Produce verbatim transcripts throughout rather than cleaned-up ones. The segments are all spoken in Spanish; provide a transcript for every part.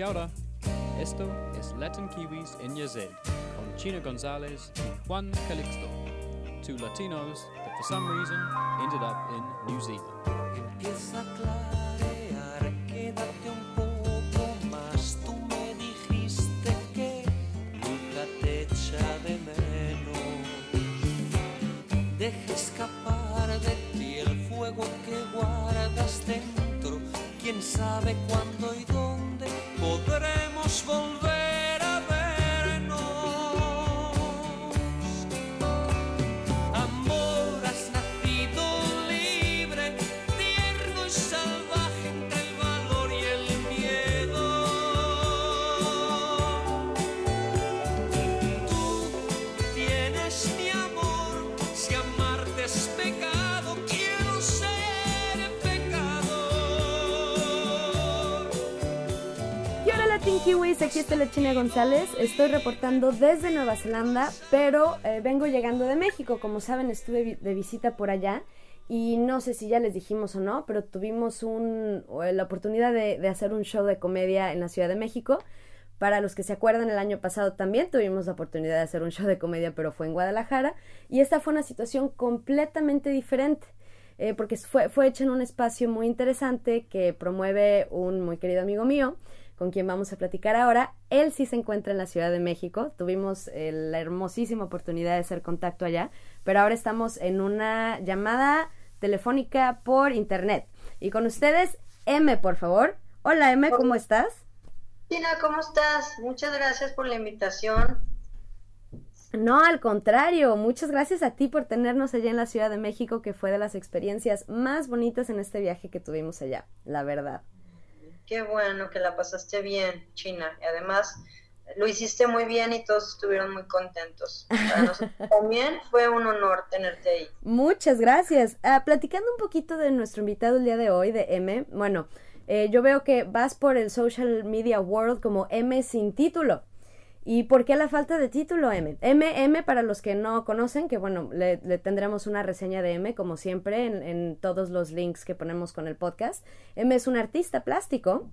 Kia ora. Esto es Latin Kiwis en Yazid con China González y Juan Calixto, two Latinos that for some reason ended up in New Zealand. Empieza a clarear, quédate un poco más. Tú me dijiste que nunca te echa de menos. Deja escapar de ti el fuego que guardas dentro. Quién sabe cuándo y dónde podremos volver a vernos. Amor, has nacido libre, tierno y salvaje entre el valor y el miedo. Tú tienes mi amor, si amarte es pecado, quiero ser. Kiwis, aquí está la China González, estoy reportando desde Nueva Zelanda, pero eh, vengo llegando de México. Como saben, estuve vi- de visita por allá y no sé si ya les dijimos o no, pero tuvimos un, la oportunidad de, de hacer un show de comedia en la Ciudad de México. Para los que se acuerdan, el año pasado también tuvimos la oportunidad de hacer un show de comedia, pero fue en Guadalajara, y esta fue una situación completamente diferente. Eh, porque fue, fue hecho en un espacio muy interesante que promueve un muy querido amigo mío, con quien vamos a platicar ahora. Él sí se encuentra en la Ciudad de México, tuvimos eh, la hermosísima oportunidad de hacer contacto allá, pero ahora estamos en una llamada telefónica por internet. Y con ustedes, M, por favor. Hola, M, ¿cómo estás? Tina, ¿cómo estás? Muchas gracias por la invitación. No, al contrario, muchas gracias a ti por tenernos allá en la Ciudad de México, que fue de las experiencias más bonitas en este viaje que tuvimos allá, la verdad. Qué bueno que la pasaste bien, China, y además lo hiciste muy bien y todos estuvieron muy contentos. Para nosotros también fue un honor tenerte ahí. Muchas gracias. Uh, platicando un poquito de nuestro invitado el día de hoy, de M, bueno, eh, yo veo que vas por el social media world como M sin título. ¿Y por qué la falta de título, M? M, M, para los que no conocen, que bueno, le, le tendremos una reseña de M, como siempre, en, en todos los links que ponemos con el podcast. M es un artista plástico,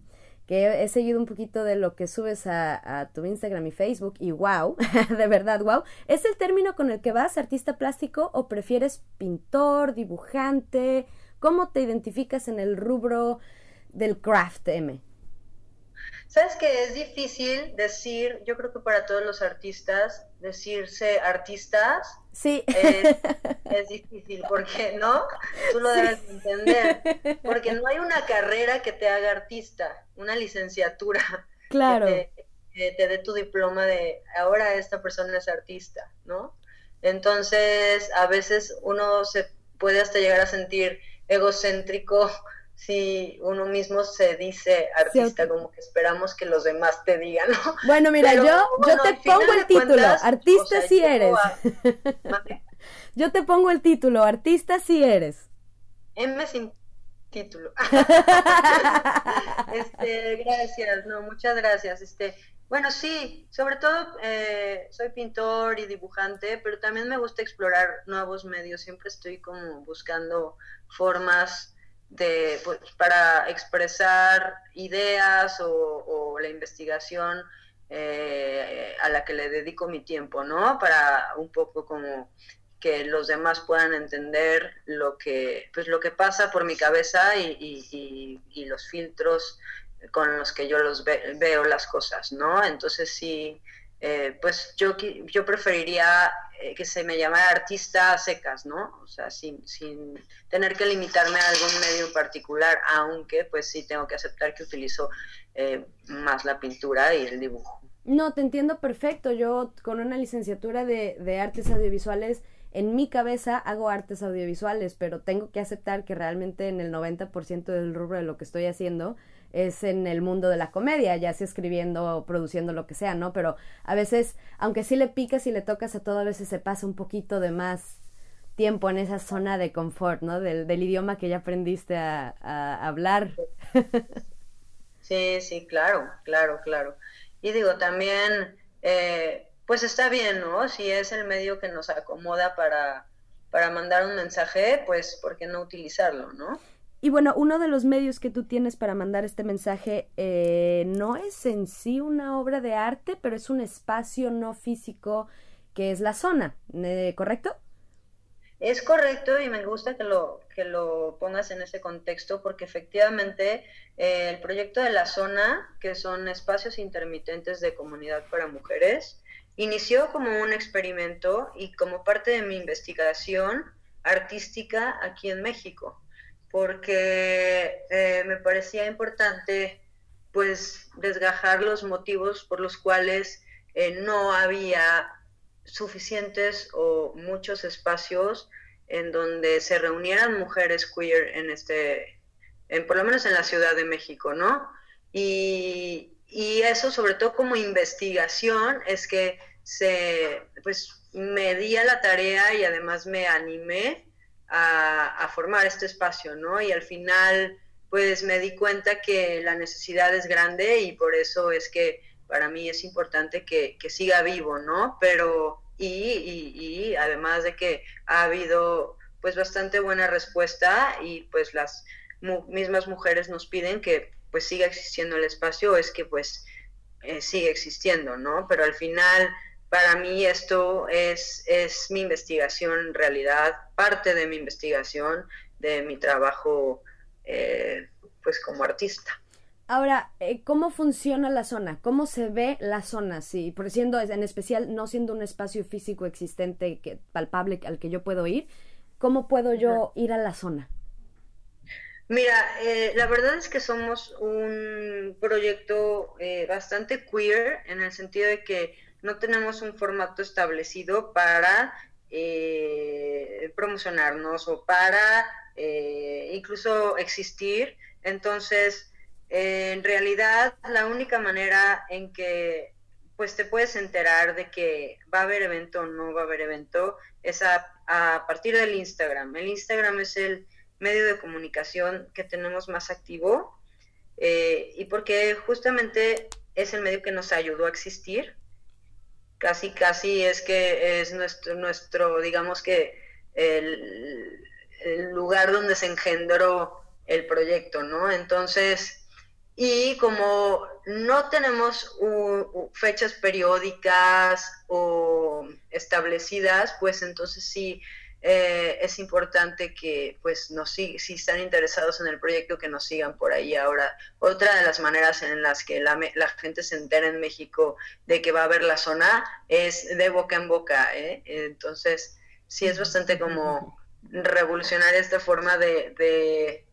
que he seguido un poquito de lo que subes a, a tu Instagram y Facebook, y wow, de verdad, wow. ¿Es el término con el que vas, artista plástico, o prefieres pintor, dibujante? ¿Cómo te identificas en el rubro del craft, M? Sabes que es difícil decir, yo creo que para todos los artistas, decirse artistas sí. es, es difícil, porque no, tú lo sí. debes entender, porque no hay una carrera que te haga artista, una licenciatura claro. que te, te dé tu diploma de ahora esta persona es artista, ¿no? Entonces a veces uno se puede hasta llegar a sentir egocéntrico, si uno mismo se dice artista, sí, como que esperamos que los demás te digan, ¿no? Bueno, mira, pero, yo, bueno, yo te pongo el título, cuentas, artista o sea, sí eres. A... yo te pongo el título, artista sí eres. M sin título. este, gracias, no, muchas gracias. Este, bueno, sí, sobre todo eh, soy pintor y dibujante, pero también me gusta explorar nuevos medios. Siempre estoy como buscando formas de pues, para expresar ideas o, o la investigación eh, a la que le dedico mi tiempo, ¿no? Para un poco como que los demás puedan entender lo que pues lo que pasa por mi cabeza y, y, y, y los filtros con los que yo los ve, veo las cosas, ¿no? Entonces sí, eh, pues yo yo preferiría que se me llama artista a secas, ¿no? O sea, sin, sin tener que limitarme a algún medio particular, aunque pues sí tengo que aceptar que utilizo eh, más la pintura y el dibujo. No, te entiendo perfecto. Yo con una licenciatura de, de artes audiovisuales, en mi cabeza hago artes audiovisuales, pero tengo que aceptar que realmente en el noventa por ciento del rubro de lo que estoy haciendo es en el mundo de la comedia, ya sea escribiendo o produciendo lo que sea, ¿no? Pero a veces, aunque sí le picas y le tocas a todo, a veces se pasa un poquito de más tiempo en esa zona de confort, ¿no? Del, del idioma que ya aprendiste a, a hablar. Sí, sí, claro, claro, claro. Y digo, también, eh, pues está bien, ¿no? Si es el medio que nos acomoda para, para mandar un mensaje, pues ¿por qué no utilizarlo, no? Y bueno, uno de los medios que tú tienes para mandar este mensaje eh, no es en sí una obra de arte, pero es un espacio no físico que es la zona, eh, ¿correcto? Es correcto, y me gusta que lo, que lo pongas en ese contexto, porque efectivamente eh, el proyecto de la zona, que son espacios intermitentes de comunidad para mujeres, inició como un experimento y como parte de mi investigación artística aquí en México, porque eh, me parecía importante pues desgajar los motivos por los cuales eh, no había suficientes o muchos espacios en donde se reunieran mujeres queer en este, en por lo menos en la Ciudad de México, ¿no? Y, y eso, sobre todo como investigación, es que se, pues, me di a la tarea y además me animé a, a formar este espacio, ¿no? Y al final, pues, me di cuenta que la necesidad es grande y por eso es que para mí es importante que, que siga vivo, ¿no? Pero, y, y, y además de que ha habido, pues, bastante buena respuesta y, pues, las mu- mismas mujeres nos piden que, pues, siga existiendo el espacio, es que, pues, eh, sigue existiendo, ¿no? Pero al final, para mí esto es, es mi investigación en realidad, parte de mi investigación, de mi trabajo, eh, pues, como artista. Ahora, ¿cómo funciona la zona? ¿Cómo se ve la zona? Sí, por siendo, en especial, no siendo un espacio físico existente, que, palpable, al que yo puedo ir, ¿cómo puedo yo ir a la zona? Mira, eh, la verdad es que somos un proyecto eh, bastante queer, en el sentido de que no tenemos un formato establecido para eh, promocionarnos o para eh, incluso existir. Entonces, en realidad, la única manera en que pues te puedes enterar de que va a haber evento o no va a haber evento es a, a partir del Instagram. El Instagram es el medio de comunicación que tenemos más activo eh, y porque justamente es el medio que nos ayudó a existir. Casi, casi es que es nuestro, nuestro digamos que el, el lugar donde se engendró el proyecto, ¿no? Entonces... Y como no tenemos uh, fechas periódicas o establecidas, pues entonces sí eh, es importante que pues nos sig- si están interesados en el proyecto, que nos sigan por ahí. Ahora, otra de las maneras en las que la, me- la gente se entera en México de que va a haber la zona es de boca en boca, ¿eh? Entonces sí es bastante como revolucionar esta forma de... de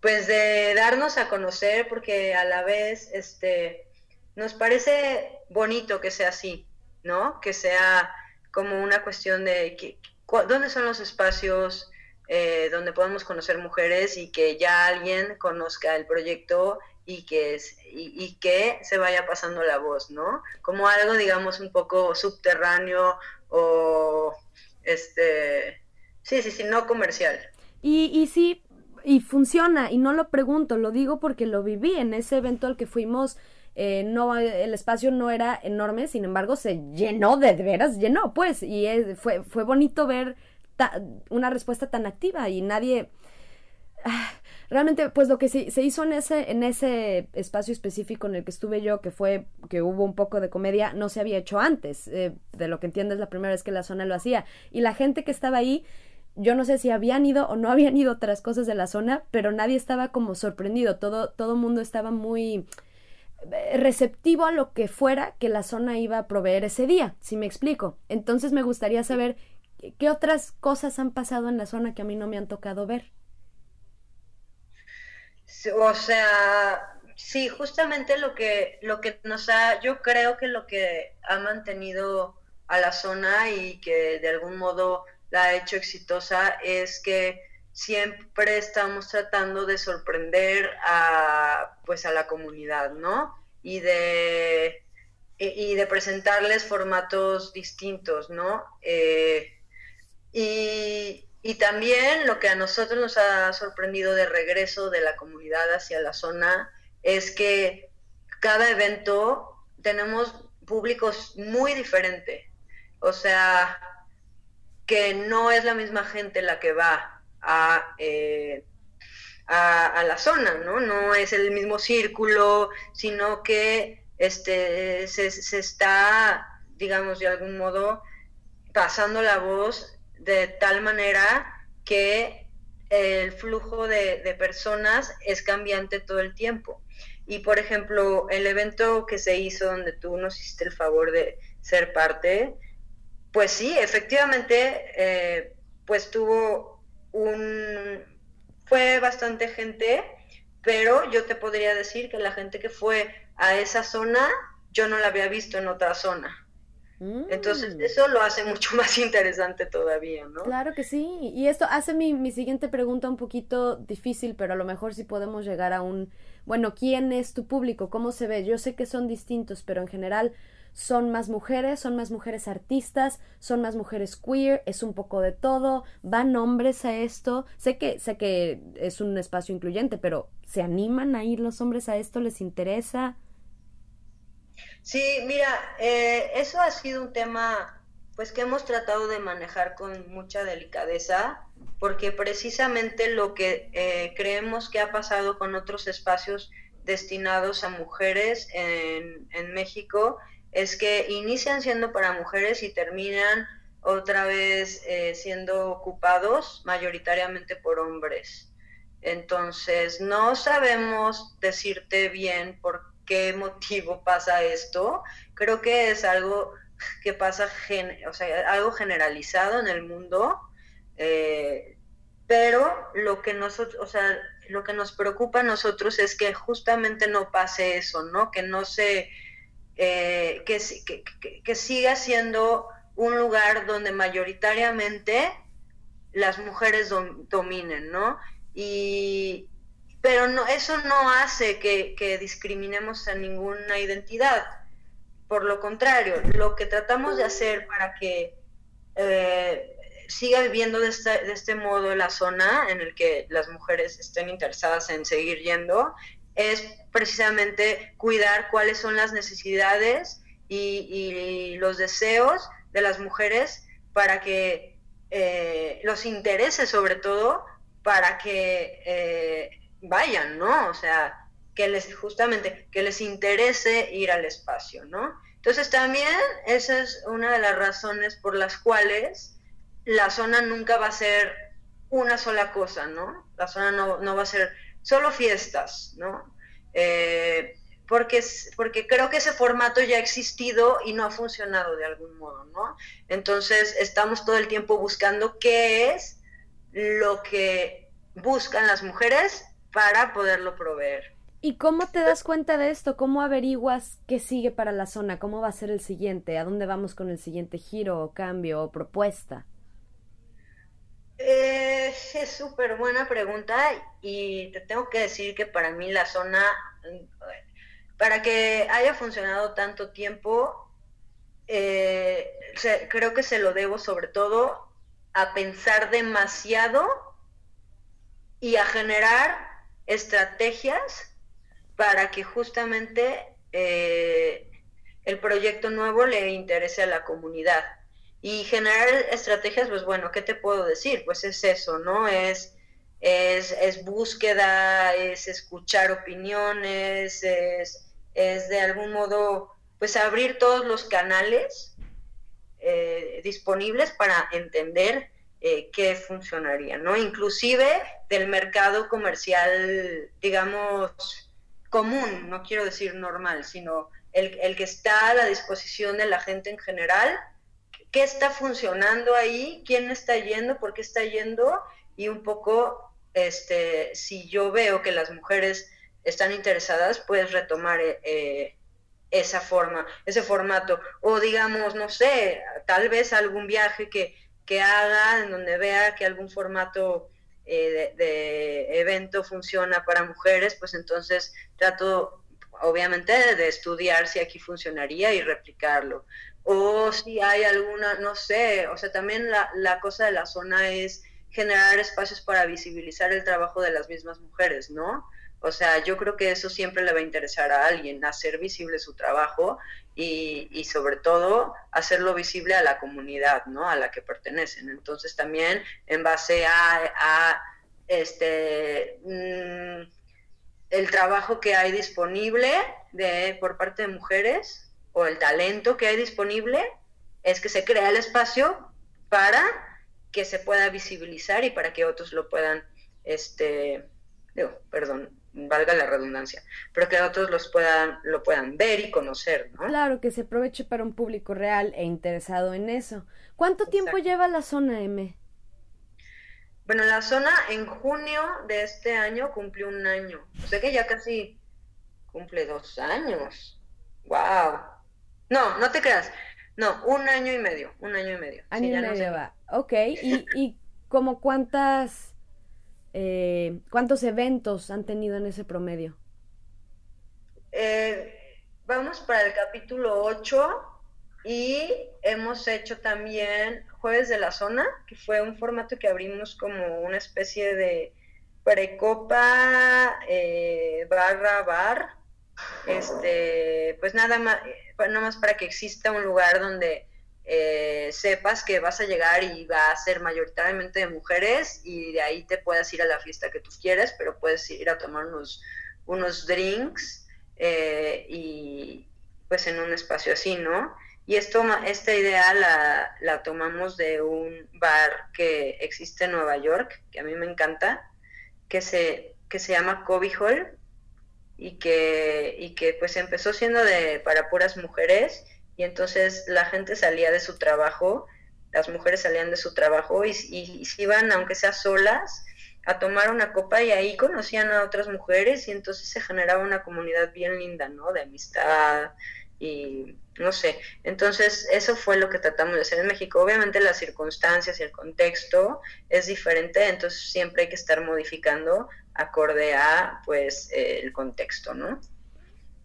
pues de darnos a conocer, porque a la vez este nos parece bonito que sea así, ¿no? Que sea como una cuestión de que, cu- dónde son los espacios eh, donde podemos conocer mujeres y que ya alguien conozca el proyecto y que, es, y, y que se vaya pasando la voz, ¿no? Como algo, digamos, un poco subterráneo o, este, sí, sí, sí, no comercial. Y, y sí... Y funciona, y no lo pregunto, lo digo porque lo viví en ese evento al que fuimos. eh, no, el espacio no era enorme, sin embargo se llenó, de, de veras llenó, pues, y es, fue, fue bonito ver ta, una respuesta tan activa y nadie... Ah, realmente, pues lo que se, se hizo en ese, en ese espacio específico en el que estuve yo, que fue que hubo un poco de comedia, no se había hecho antes, eh, de lo que entiendo es la primera vez que la zona lo hacía, y la gente que estaba ahí... Yo no sé si habían ido o no habían ido otras cosas de la zona, pero nadie estaba como sorprendido. Todo todo mundo estaba muy receptivo a lo que fuera que la zona iba a proveer ese día, si me explico. Entonces me gustaría saber qué otras cosas han pasado en la zona que a mí no me han tocado ver. O sea, sí, justamente lo que lo que nos ha, yo creo que lo que ha mantenido a la zona y que de algún modo la ha hecho exitosa es que siempre estamos tratando de sorprender a pues a la comunidad, ¿no? Y de y de presentarles formatos distintos, ¿no? Eh, y y también lo que a nosotros nos ha sorprendido de regreso de la comunidad hacia la zona es que cada evento tenemos públicos muy diferente, o sea, que no es la misma gente la que va a, eh, a, a la zona, ¿no? No es el mismo círculo, sino que este se, se está, digamos, de algún modo pasando la voz de tal manera que el flujo de, de personas es cambiante todo el tiempo. Y, por ejemplo, el evento que se hizo donde tú nos hiciste el favor de ser parte, pues sí, efectivamente, eh, pues tuvo un... fue bastante gente, pero yo te podría decir que la gente que fue a esa zona, yo no la había visto en otra zona. Entonces eso lo hace mucho más interesante todavía, ¿no? Claro que sí, y esto hace mi, mi siguiente pregunta un poquito difícil, pero a lo mejor sí podemos llegar a un... Bueno, ¿quién es tu público? ¿Cómo se ve? Yo sé que son distintos, pero en general son más mujeres, son más mujeres artistas, son más mujeres queer, es un poco de todo, van hombres a esto. Sé que, sé que es un espacio incluyente, pero ¿se animan a ir los hombres a esto? ¿Les interesa? Sí, mira, eh, eso ha sido un tema pues que hemos tratado de manejar con mucha delicadeza, porque precisamente lo que eh, creemos que ha pasado con otros espacios destinados a mujeres en, en México es que inician siendo para mujeres y terminan otra vez eh, siendo ocupados mayoritariamente por hombres. Entonces, no sabemos decirte bien por qué. ¿Qué motivo pasa esto? Creo que es algo que pasa, gen- o sea, algo generalizado en el mundo, eh, pero lo que nosotros, o sea, lo que nos preocupa a nosotros es que justamente no pase eso, ¿no? Que no se, eh, que, que, que, que siga siendo un lugar donde mayoritariamente las mujeres dom- dominen, ¿no? Y Pero no, eso no hace que, que discriminemos a ninguna identidad. Por lo contrario, lo que tratamos de hacer para que eh, siga viviendo de este, de este modo la zona en el que las mujeres estén interesadas en seguir yendo es precisamente cuidar cuáles son las necesidades y, y los deseos de las mujeres para que eh, los intereses, sobre todo, para que... Eh, vayan, ¿no? O sea, que les justamente, que les interese ir al espacio, ¿no? Entonces también esa es una de las razones por las cuales la zona nunca va a ser una sola cosa, ¿no? La zona no, no va a ser solo fiestas, ¿no? Eh, porque, porque creo que ese formato ya ha existido y no ha funcionado de algún modo, ¿no? Entonces estamos todo el tiempo buscando qué es lo que buscan las mujeres para poderlo proveer. ¿Y cómo te das cuenta de esto? ¿Cómo averiguas qué sigue para la zona? ¿Cómo va a ser el siguiente? ¿A dónde vamos con el siguiente giro o cambio o propuesta? Eh, es súper buena pregunta y te tengo que decir que para mí la zona, para que haya funcionado tanto tiempo, eh, se, creo que se lo debo sobre todo a pensar demasiado y a generar estrategias para que justamente eh, el proyecto nuevo le interese a la comunidad. Y generar estrategias, pues bueno, ¿qué te puedo decir? Pues es eso, ¿no? Es, es, es búsqueda, es escuchar opiniones, es, es de algún modo, pues abrir todos los canales eh, disponibles para entender Eh, que funcionaría, ¿no? Inclusive del mercado comercial, digamos, común, no quiero decir normal, sino el, el que está a la disposición de la gente en general, qué está funcionando ahí, quién está yendo, por qué está yendo, y un poco, este, si yo veo que las mujeres están interesadas, pues retomar eh, esa forma, ese formato, o digamos, no sé, tal vez algún viaje que que haga, en donde vea que algún formato eh, de, de evento funciona para mujeres, pues entonces trato, obviamente, de estudiar si aquí funcionaría y replicarlo. O si hay alguna, no sé, o sea, también la, la cosa de la zona es generar espacios para visibilizar el trabajo de las mismas mujeres, ¿no? O sea, yo creo que eso siempre le va a interesar a alguien, hacer visible su trabajo y, y sobre todo hacerlo visible a la comunidad, ¿no? A la que pertenecen. Entonces también en base a, a este, mmm, el trabajo que hay disponible de, por parte de mujeres, o el talento que hay disponible, es que se crea el espacio para que se pueda visibilizar y para que otros lo puedan, este, digo, perdón, valga la redundancia, pero que otros los puedan, lo puedan ver y conocer, ¿no? Claro, que se aproveche para un público real e interesado en eso. ¿Cuánto Exacto. tiempo lleva la zona, M? Bueno, la zona en junio de este año cumplió un año. O sea que ya casi cumple dos años. ¡Wow! No, no te creas. No, un año y medio, un año y medio. Año sí, ya y medio no sé. Va. Ok, ¿y, y como cuántas... Eh, ¿cuántos eventos han tenido en ese promedio? Eh, vamos para el capítulo ocho y hemos hecho también Jueves de la Zona, que fue un formato que abrimos como una especie de precopa eh, barra bar, este, pues nada más, nada más para que exista un lugar donde Eh, sepas que vas a llegar y va a ser mayoritariamente de mujeres, y de ahí te puedas ir a la fiesta que tú quieres, pero puedes ir a tomar unos, unos drinks eh, y pues en un espacio así, ¿no? Y esto, esta idea la, la tomamos de un bar que existe en Nueva York, que a mí me encanta, que se, que se llama Cobi Hall, y que, y que pues empezó siendo de para puras mujeres. Y entonces la gente salía de su trabajo, las mujeres salían de su trabajo y, y, y se iban, aunque sea solas, a tomar una copa, y ahí conocían a otras mujeres, y entonces se generaba una comunidad bien linda, ¿no? De amistad y no sé. Entonces eso fue lo que tratamos de hacer en México. Obviamente las circunstancias y el contexto es diferente, entonces siempre hay que estar modificando acorde a pues eh, el contexto, ¿no?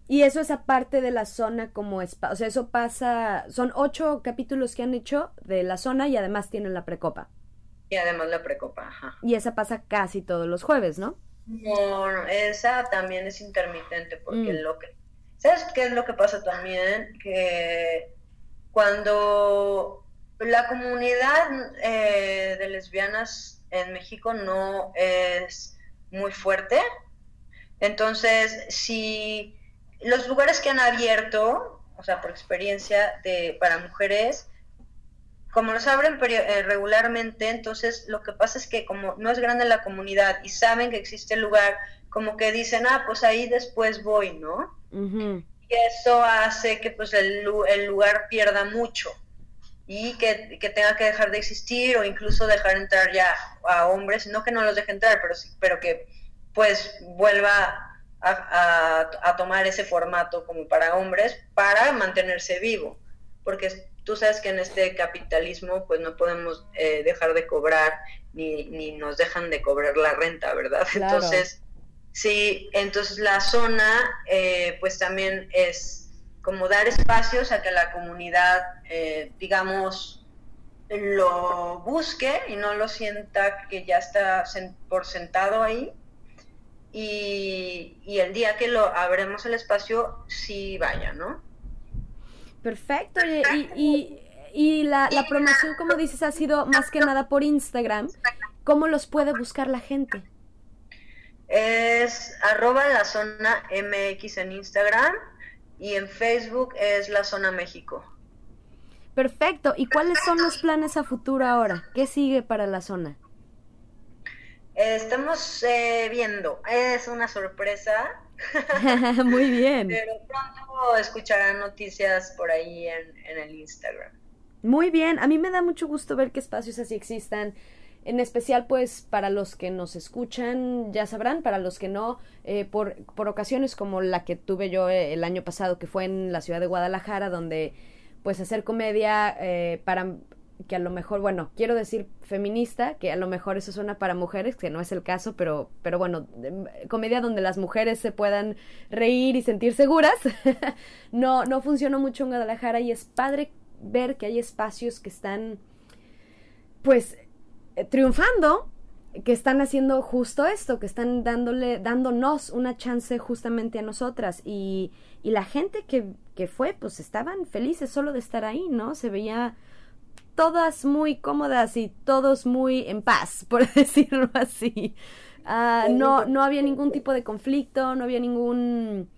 Y eso es aparte de la zona como espacio, o sea, eso pasa, son ocho capítulos que han hecho de la zona, y además tienen la precopa. Y además la precopa, ajá. Y esa pasa casi todos los jueves, ¿no? No, no, esa también es intermitente, porque mm. lo que, ¿sabes qué es lo que pasa también? Que cuando la comunidad eh, de lesbianas en México no es muy fuerte, entonces si... los lugares que han abierto, o sea, por experiencia de para mujeres, como los abren peri- regularmente, entonces lo que pasa es que como no es grande la comunidad y saben que existe el lugar, como que dicen, ah, pues ahí después voy, ¿no? Uh-huh. Y eso hace que pues el, el lugar pierda mucho y que, que tenga que dejar de existir, o incluso dejar entrar ya a hombres, no que no los deje entrar, pero, pero que pues vuelva... A, a, a tomar ese formato como para hombres, para mantenerse vivo, porque tú sabes que en este capitalismo pues no podemos eh, dejar de cobrar, ni, ni nos dejan de cobrar la renta, ¿verdad? Claro. Entonces, sí, entonces la zona eh, pues también es como dar espacios a que la comunidad, eh, digamos, lo busque y no lo sienta que ya está sen- por sentado ahí. Y, y el día que lo abremos el espacio, sí vaya, ¿no? Perfecto, oye, y, y, y la, la promoción, como dices, ha sido más que nada por Instagram. ¿Cómo los puede buscar la gente? Es arroba la zona M X en Instagram, y en Facebook es la zona México. Perfecto, ¿y cuáles son los planes a futuro ahora? ¿Qué sigue para la zona? Estamos eh, viendo, es una sorpresa. Muy bien. Pero pronto escucharán noticias por ahí en, en el Instagram. Muy bien, a mí me da mucho gusto ver que espacios así existan. En especial, pues, para los que nos escuchan, ya sabrán, para los que no, eh, por, por ocasiones como la que tuve yo el año pasado, que fue en la ciudad de Guadalajara, donde, pues, hacer comedia eh, para... que a lo mejor, bueno, quiero decir feminista, que a lo mejor eso suena para mujeres, que no es el caso, pero pero bueno, comedia donde las mujeres se puedan reír y sentir seguras, no no funcionó mucho en Guadalajara, y es padre ver que hay espacios que están, pues, triunfando, que están haciendo justo esto, que están dándole dándonos una chance justamente a nosotras, y, y la gente que, que fue, pues, estaban felices solo de estar ahí, ¿no? Se veía... todas muy cómodas y todos muy en paz, por decirlo así. Uh, no, no había ningún tipo de conflicto, no había ningún...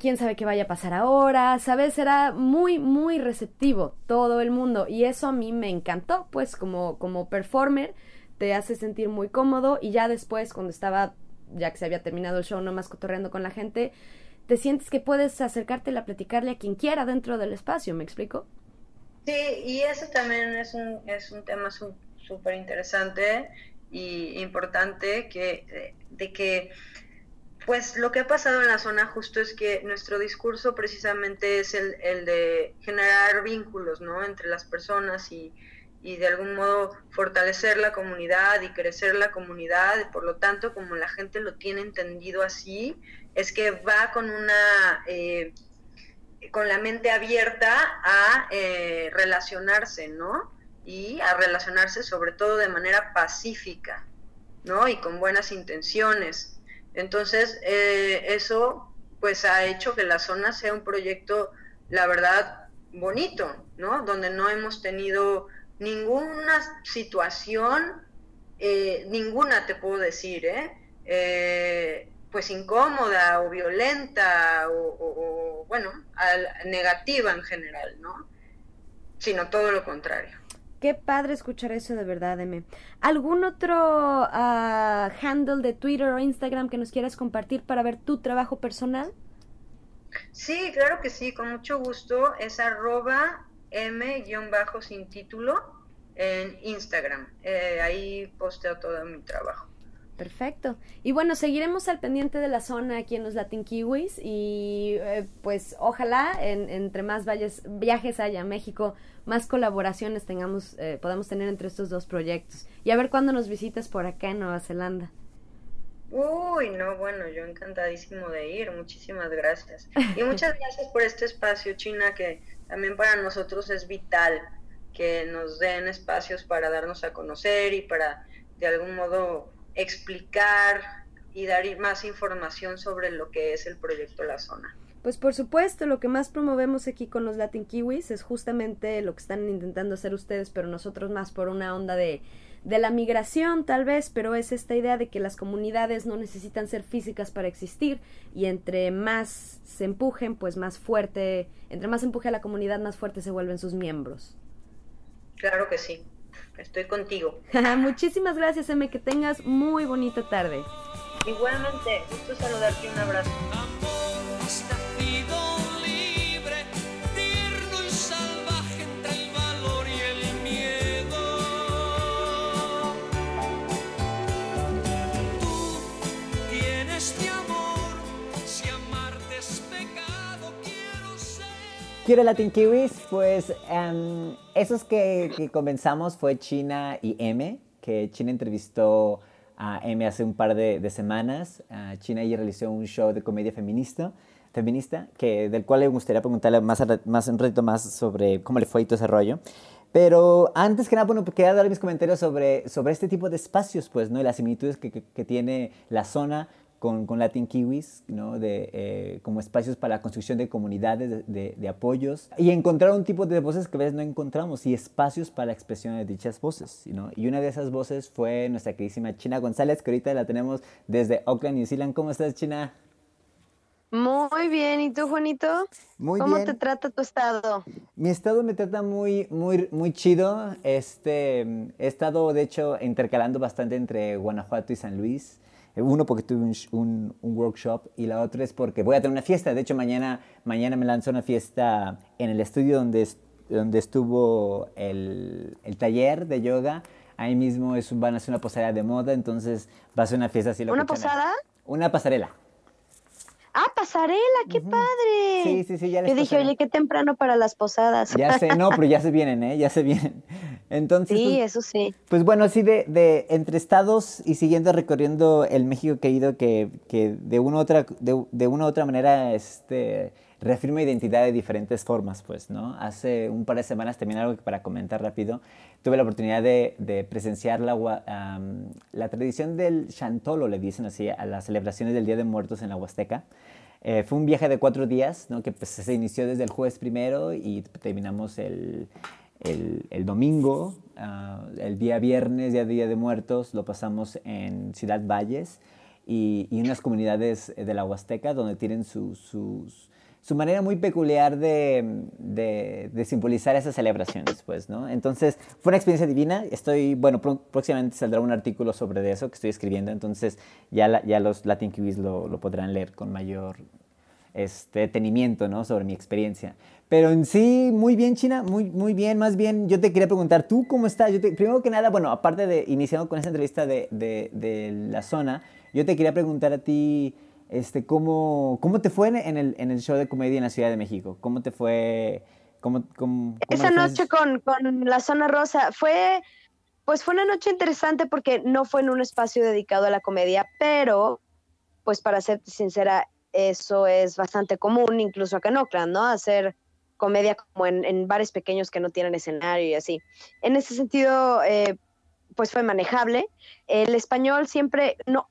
¿Quién sabe qué vaya a pasar ahora? ¿Sabes? Era muy, muy receptivo todo el mundo. Y eso a mí me encantó, pues como, como performer te hace sentir muy cómodo. Y ya después, cuando estaba, ya que se había terminado el show, nomás cotorreando con la gente, te sientes que puedes acercarte a platicarle a quien quiera dentro del espacio, ¿me explico? Sí, y eso también es un, es un tema súper interesante y importante, que de, de que, pues, lo que ha pasado en la zona justo es que nuestro discurso precisamente es el, el de generar vínculos, ¿no?, entre las personas y, y de algún modo fortalecer la comunidad y crecer la comunidad, y por lo tanto, como la gente lo tiene entendido así, es que va con una... Eh, con la mente abierta a eh, relacionarse, ¿no? Y a relacionarse sobre todo de manera pacífica, ¿no? Y con buenas intenciones. Entonces, eh, eso pues ha hecho que la zona sea un proyecto, la verdad, bonito, ¿no? Donde no hemos tenido ninguna situación, eh, ninguna te puedo decir, ¿eh? eh pues incómoda o violenta o, o, o bueno, al, negativa en general, ¿no? Sino todo lo contrario. Qué padre escuchar eso, de verdad, M. ¿Algún otro uh, handle de Twitter o Instagram que nos quieras compartir para ver tu trabajo personal? Sí, claro que sí, con mucho gusto. Es arroba m guión bajo sin título en Instagram. Eh, ahí posteo todo mi trabajo. Perfecto. Y bueno, seguiremos al pendiente de la zona aquí en los Latin Kiwis y eh, pues ojalá en, entre más valles, viajes haya a México, más colaboraciones tengamos, eh, podamos tener entre estos dos proyectos. Y a ver cuándo nos visitas por acá en Nueva Zelanda. Uy, no, bueno, yo encantadísimo de ir, muchísimas gracias. Y muchas gracias por este espacio, China, que también para nosotros es vital que nos den espacios para darnos a conocer y para de algún modo... explicar y dar más información sobre lo que es el proyecto La Zona. Pues por supuesto, lo que más promovemos aquí con los Latin Kiwis es justamente lo que están intentando hacer ustedes, pero nosotros más por una onda de, de la migración tal vez, pero es esta idea de que las comunidades no necesitan ser físicas para existir, y entre más se empujen, pues más fuerte, entre más empuje a la comunidad, más fuerte se vuelven sus miembros. Claro que sí. Estoy contigo. Muchísimas gracias, M, que tengas muy bonita tarde. Igualmente, gusto saludarte y un abrazo. Ambos, nacido libre, tierno y salvaje entre el valor y el miedo. Tú tienes mi amor, si amarte es pecado, quiero ser. ¿Quiere Latin Kiwis? Pues... Um... Esos que, que comenzamos fue China y M, que China entrevistó a M hace un par de, de semanas. Uh, China ella realizó un show de comedia feminista, feminista que, del cual le gustaría preguntarle más, más un ratito más sobre cómo le fue y todo ese rollo. Pero antes que nada, bueno, quería dar mis comentarios sobre, sobre este tipo de espacios, pues, ¿no? Y las similitudes que, que, que tiene la zona con, con Latin Kiwis, ¿no? De, eh, como espacios para la construcción de comunidades, de, de, de apoyos, y encontrar un tipo de voces que a veces no encontramos, y espacios para la expresión de dichas voces, ¿no? Y una de esas voces fue nuestra queridísima China González, que ahorita la tenemos desde Auckland, New Zealand. ¿Cómo estás, China? Muy bien, ¿y tú, Juanito? Muy ¿Cómo bien. ¿Cómo te trata tu estado? Mi estado me trata muy, muy, muy chido. Este, he estado, de hecho, intercalando bastante entre Guanajuato y San Luis. Uno porque tuve un, un, un workshop, y la otra es porque voy a tener una fiesta. De hecho, mañana, mañana me lanzo una fiesta en el estudio donde, donde estuvo el, el taller de yoga. Ahí mismo es, van a hacer una posada de moda, entonces va a ser una fiesta así. ¿Una posada? Una pasarela. ¡Ah, pasarela! ¡Qué uh-huh. padre! Sí, sí, sí. Ya les Yo dije, pasaré. Oye, qué temprano para las posadas. Ya sé, no, pero ya se vienen, ¿eh? Ya se vienen. Entonces, sí, pues, eso sí. Pues bueno, así de, de entre estados y siguiendo recorriendo el México que he ido, que, que de, una otra, de, de una u otra manera este, reafirma identidad de diferentes formas, pues, ¿no? Hace un par de semanas, también algo que para comentar rápido, tuve la oportunidad de, de presenciar la, um, la tradición del Xantolo, le dicen así, a las celebraciones del Día de Muertos en la Huasteca. Eh, fue un viaje de cuatro días, ¿no? Que pues, se inició desde el jueves primero y terminamos el... el, el domingo, uh, el día viernes, día de Día de Muertos, lo pasamos en Ciudad Valles y, y unas comunidades de la Huasteca donde tienen su, sus... su manera muy peculiar de, de, de simbolizar esas celebraciones, pues, ¿no? Entonces, fue una experiencia divina. Estoy, bueno, pr- próximamente saldrá un artículo sobre eso que estoy escribiendo, entonces ya, la, ya los Latin Kiwis lo, lo podrán leer con mayor este, detenimiento, ¿no? Sobre mi experiencia. Pero en sí, muy bien, China, muy, muy bien. Más bien, yo te quería preguntar, ¿tú cómo estás? Yo te, primero que nada, bueno, aparte de iniciando con esta entrevista de, de, de la zona, yo te quería preguntar a ti... Este, ¿cómo, ¿Cómo te fue en el, en el show de comedia en la Ciudad de México? ¿Cómo te fue? Cómo, cómo, cómo Esa noche con, con la Zona Rosa fue, pues fue una noche interesante porque no fue en un espacio dedicado a la comedia, pero, pues para ser sincera, eso es bastante común, incluso acá en Oakland, ¿no? Hacer comedia como en, en bares pequeños que no tienen escenario y así. En ese sentido, eh, pues fue manejable. El español siempre... no.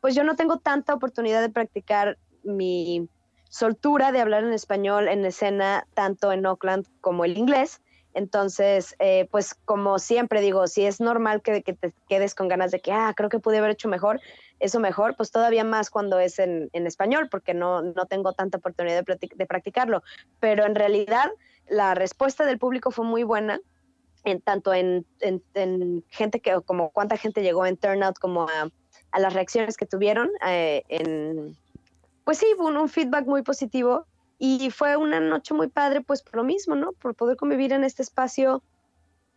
Pues yo no tengo tanta oportunidad de practicar mi soltura de hablar en español en escena, tanto en Oakland como el inglés. Entonces, eh, pues como siempre digo, si es normal que, que te quedes con ganas de que, ah, creo que pude haber hecho mejor, eso mejor, pues todavía más cuando es en, en español, porque no, no tengo tanta oportunidad de, platic- de practicarlo. Pero en realidad la respuesta del público fue muy buena. En tanto en, en, en gente que, como cuánta gente llegó en turnout, como a, a las reacciones que tuvieron, eh, en, pues sí, un, un feedback muy positivo y fue una noche muy padre, pues por lo mismo, ¿no? Por poder convivir en este espacio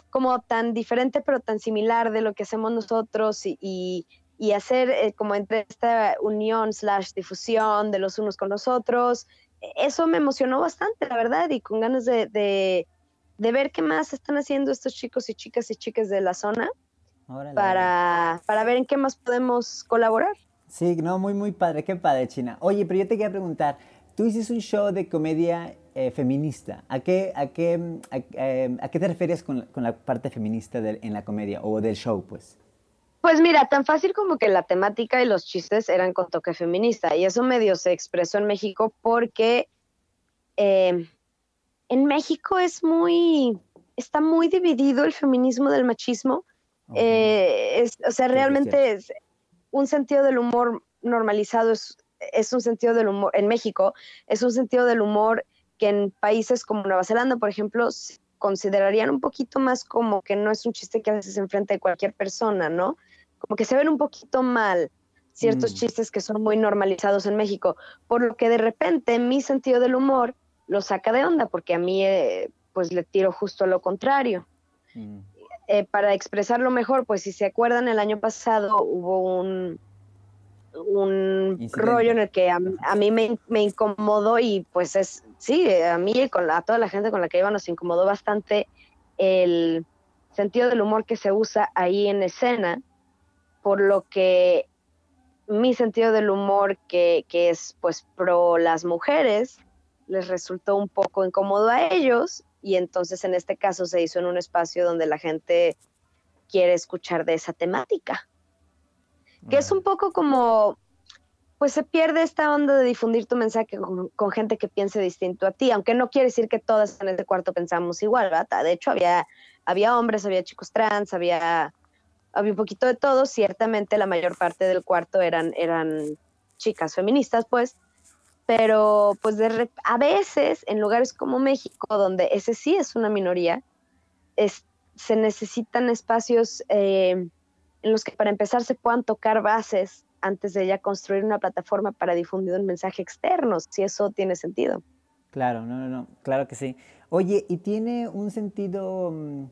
como tan diferente, pero tan similar de lo que hacemos nosotros y, y, y hacer eh, como entre esta unión slash difusión de los unos con los otros. Eso me emocionó bastante, la verdad, y con ganas de... de de ver qué más están haciendo estos chicos y chicas y chicas de la zona para, para ver en qué más podemos colaborar. Sí, no, muy, muy padre. Qué padre, China. Oye, pero yo te quería preguntar, tú hiciste un show de comedia eh, feminista. ¿A qué, a, qué, a, eh, ¿a qué te refieres con, con la parte feminista del, en la comedia o del show, pues? Pues mira, tan fácil como que la temática y los chistes eran con toque feminista. Y eso medio se expresó en México porque... Eh, En México es muy, está muy dividido el feminismo del machismo. Okay. Eh, es, o sea, realmente es un sentido del humor normalizado, es, es un sentido del humor, en México, es un sentido del humor que en países como Nueva Zelanda, por ejemplo, considerarían un poquito más como que no es un chiste que haces enfrente de cualquier persona, ¿no? Como que se ven un poquito mal ciertos mm. chistes que son muy normalizados en México, por lo que de repente mi sentido del humor lo saca de onda, porque a mí eh, pues le tiro justo lo contrario. Mm. Eh, para expresarlo mejor, pues si se acuerdan, el año pasado hubo un, un rollo en el que a, a mí me, me incomodó y pues es, sí, a mí y con la, a toda la gente con la que iba nos incomodó bastante el sentido del humor que se usa ahí en escena, por lo que mi sentido del humor que, que es pues pro las mujeres, les resultó un poco incómodo a ellos y entonces en este caso se hizo en un espacio donde la gente quiere escuchar de esa temática. Que es un poco como, pues se pierde esta onda de difundir tu mensaje con, con gente que piense distinto a ti, aunque no quiere decir que todas en este cuarto pensamos igual, ¿verdad? De hecho había, había hombres, había chicos trans, había, había un poquito de todo, ciertamente la mayor parte del cuarto eran, eran chicas feministas, pues, pero pues de re- a veces en lugares como México, donde ese sí es una minoría, es, se necesitan espacios eh, en los que para empezar se puedan tocar bases antes de ya construir una plataforma para difundir un mensaje externo, si eso tiene sentido. Claro, no, no, no, claro que sí. Oye, ¿y tiene un sentido um,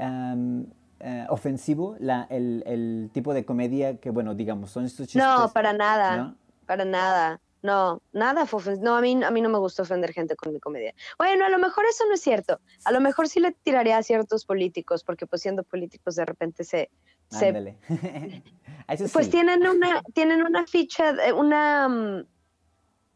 um, Uh, ofensivo la, el, el tipo de comedia que, bueno, digamos, son estos chistes? No, para nada, ¿no? para nada. No, nada fue ofens- No, a mí, a mí no me gusta ofender gente con mi comedia. Bueno, a lo mejor eso no es cierto. A lo mejor sí le tiraría a ciertos políticos, porque pues siendo políticos de repente se... se eso pues sí. tienen una tienen una ficha, una, um,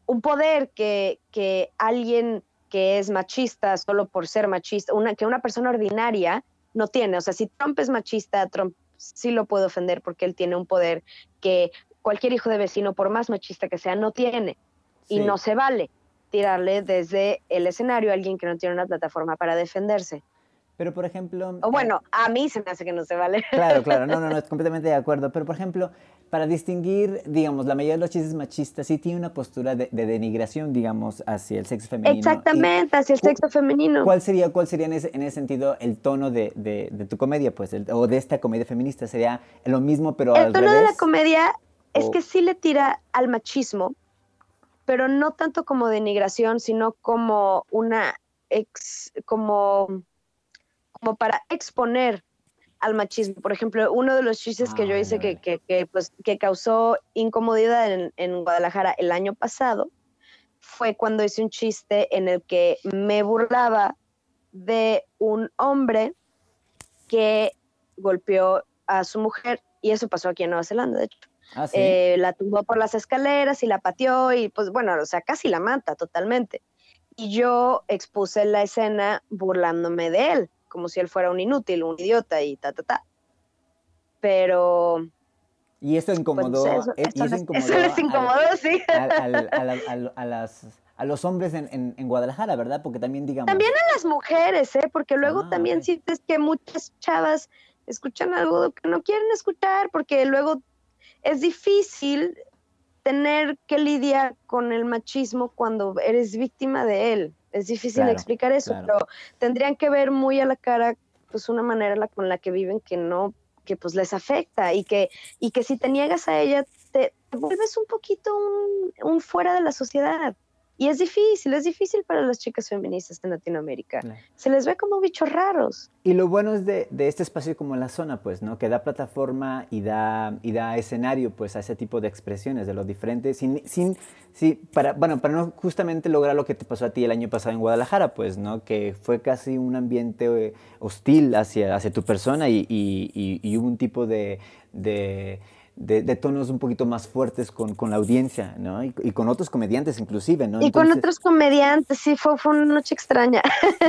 un poder que, que alguien que es machista, solo por ser machista, una, que una persona ordinaria no tiene. O sea, si Trump es machista, Trump sí lo puede ofender porque él tiene un poder que... cualquier hijo de vecino, por más machista que sea, no tiene. Sí. Y no se vale tirarle desde el escenario a alguien que no tiene una plataforma para defenderse. Pero, por ejemplo... O bueno, a mí se me hace que no se vale. Claro, claro, no, no, no, es completamente de acuerdo. Pero, por ejemplo, para distinguir, digamos, la mayoría de los chistes machistas sí tiene una postura de, de denigración, digamos, hacia el sexo femenino. Exactamente, y, hacia el sexo femenino. ¿Cuál sería, cuál sería en, ese, en ese sentido el tono de, de, de tu comedia, pues, el, o de esta comedia feminista? ¿Sería lo mismo, pero al revés? El tono de la comedia es que sí le tira al machismo, pero no tanto como denigración, sino como una ex... como... como para exponer al machismo. Por ejemplo, uno de los chistes ah, que yo hice que, que, que, pues, que causó incomodidad en, en Guadalajara el año pasado fue cuando hice un chiste en el que me burlaba de un hombre que golpeó a su mujer, y eso pasó aquí en Nueva Zelanda, de hecho. Ah, ¿sí? eh, la tumbó por las escaleras y la pateó y pues bueno, o sea, casi la mata totalmente. Y yo expuse la escena burlándome de él, como si él fuera un inútil, un idiota y ta, ta, ta. Pero... Y eso incomodó... Pues, eso, eso, y eso, les, incomodó eso les incomodó, al, sí. Al, al, al, al, a, las, a los hombres en, en, en Guadalajara, ¿verdad? Porque también, digamos... También a las mujeres, ¿eh? Porque luego ah, también ay. sientes que muchas chavas escuchan algo que no quieren escuchar, porque luego es difícil tener que lidiar con el machismo cuando eres víctima de él. Es difícil claro, explicar eso, claro. pero tendrían que ver muy a la cara, pues, una manera la, con la que viven que no, que pues les afecta y que, y que si te niegas a ella, te, te vuelves un poquito un, un fuera de la sociedad. Y es difícil, es difícil para las chicas feministas en Latinoamérica. Claro. Se les ve como bichos raros. Y lo bueno es de, de este espacio como La Zona, pues, ¿no? Que da plataforma y da, y da escenario, pues, a ese tipo de expresiones de los diferentes, sin, sin, sí, para, bueno, para no justamente lograr lo que te pasó a ti el año pasado en Guadalajara, pues, ¿no? Que fue casi un ambiente hostil hacia, hacia tu persona y, y, y, y hubo un tipo de... de De, de tonos un poquito más fuertes con, con la audiencia, ¿no? Y, y con otros comediantes inclusive, ¿no? Y Entonces, con otros comediantes, sí, fue, fue una noche extraña.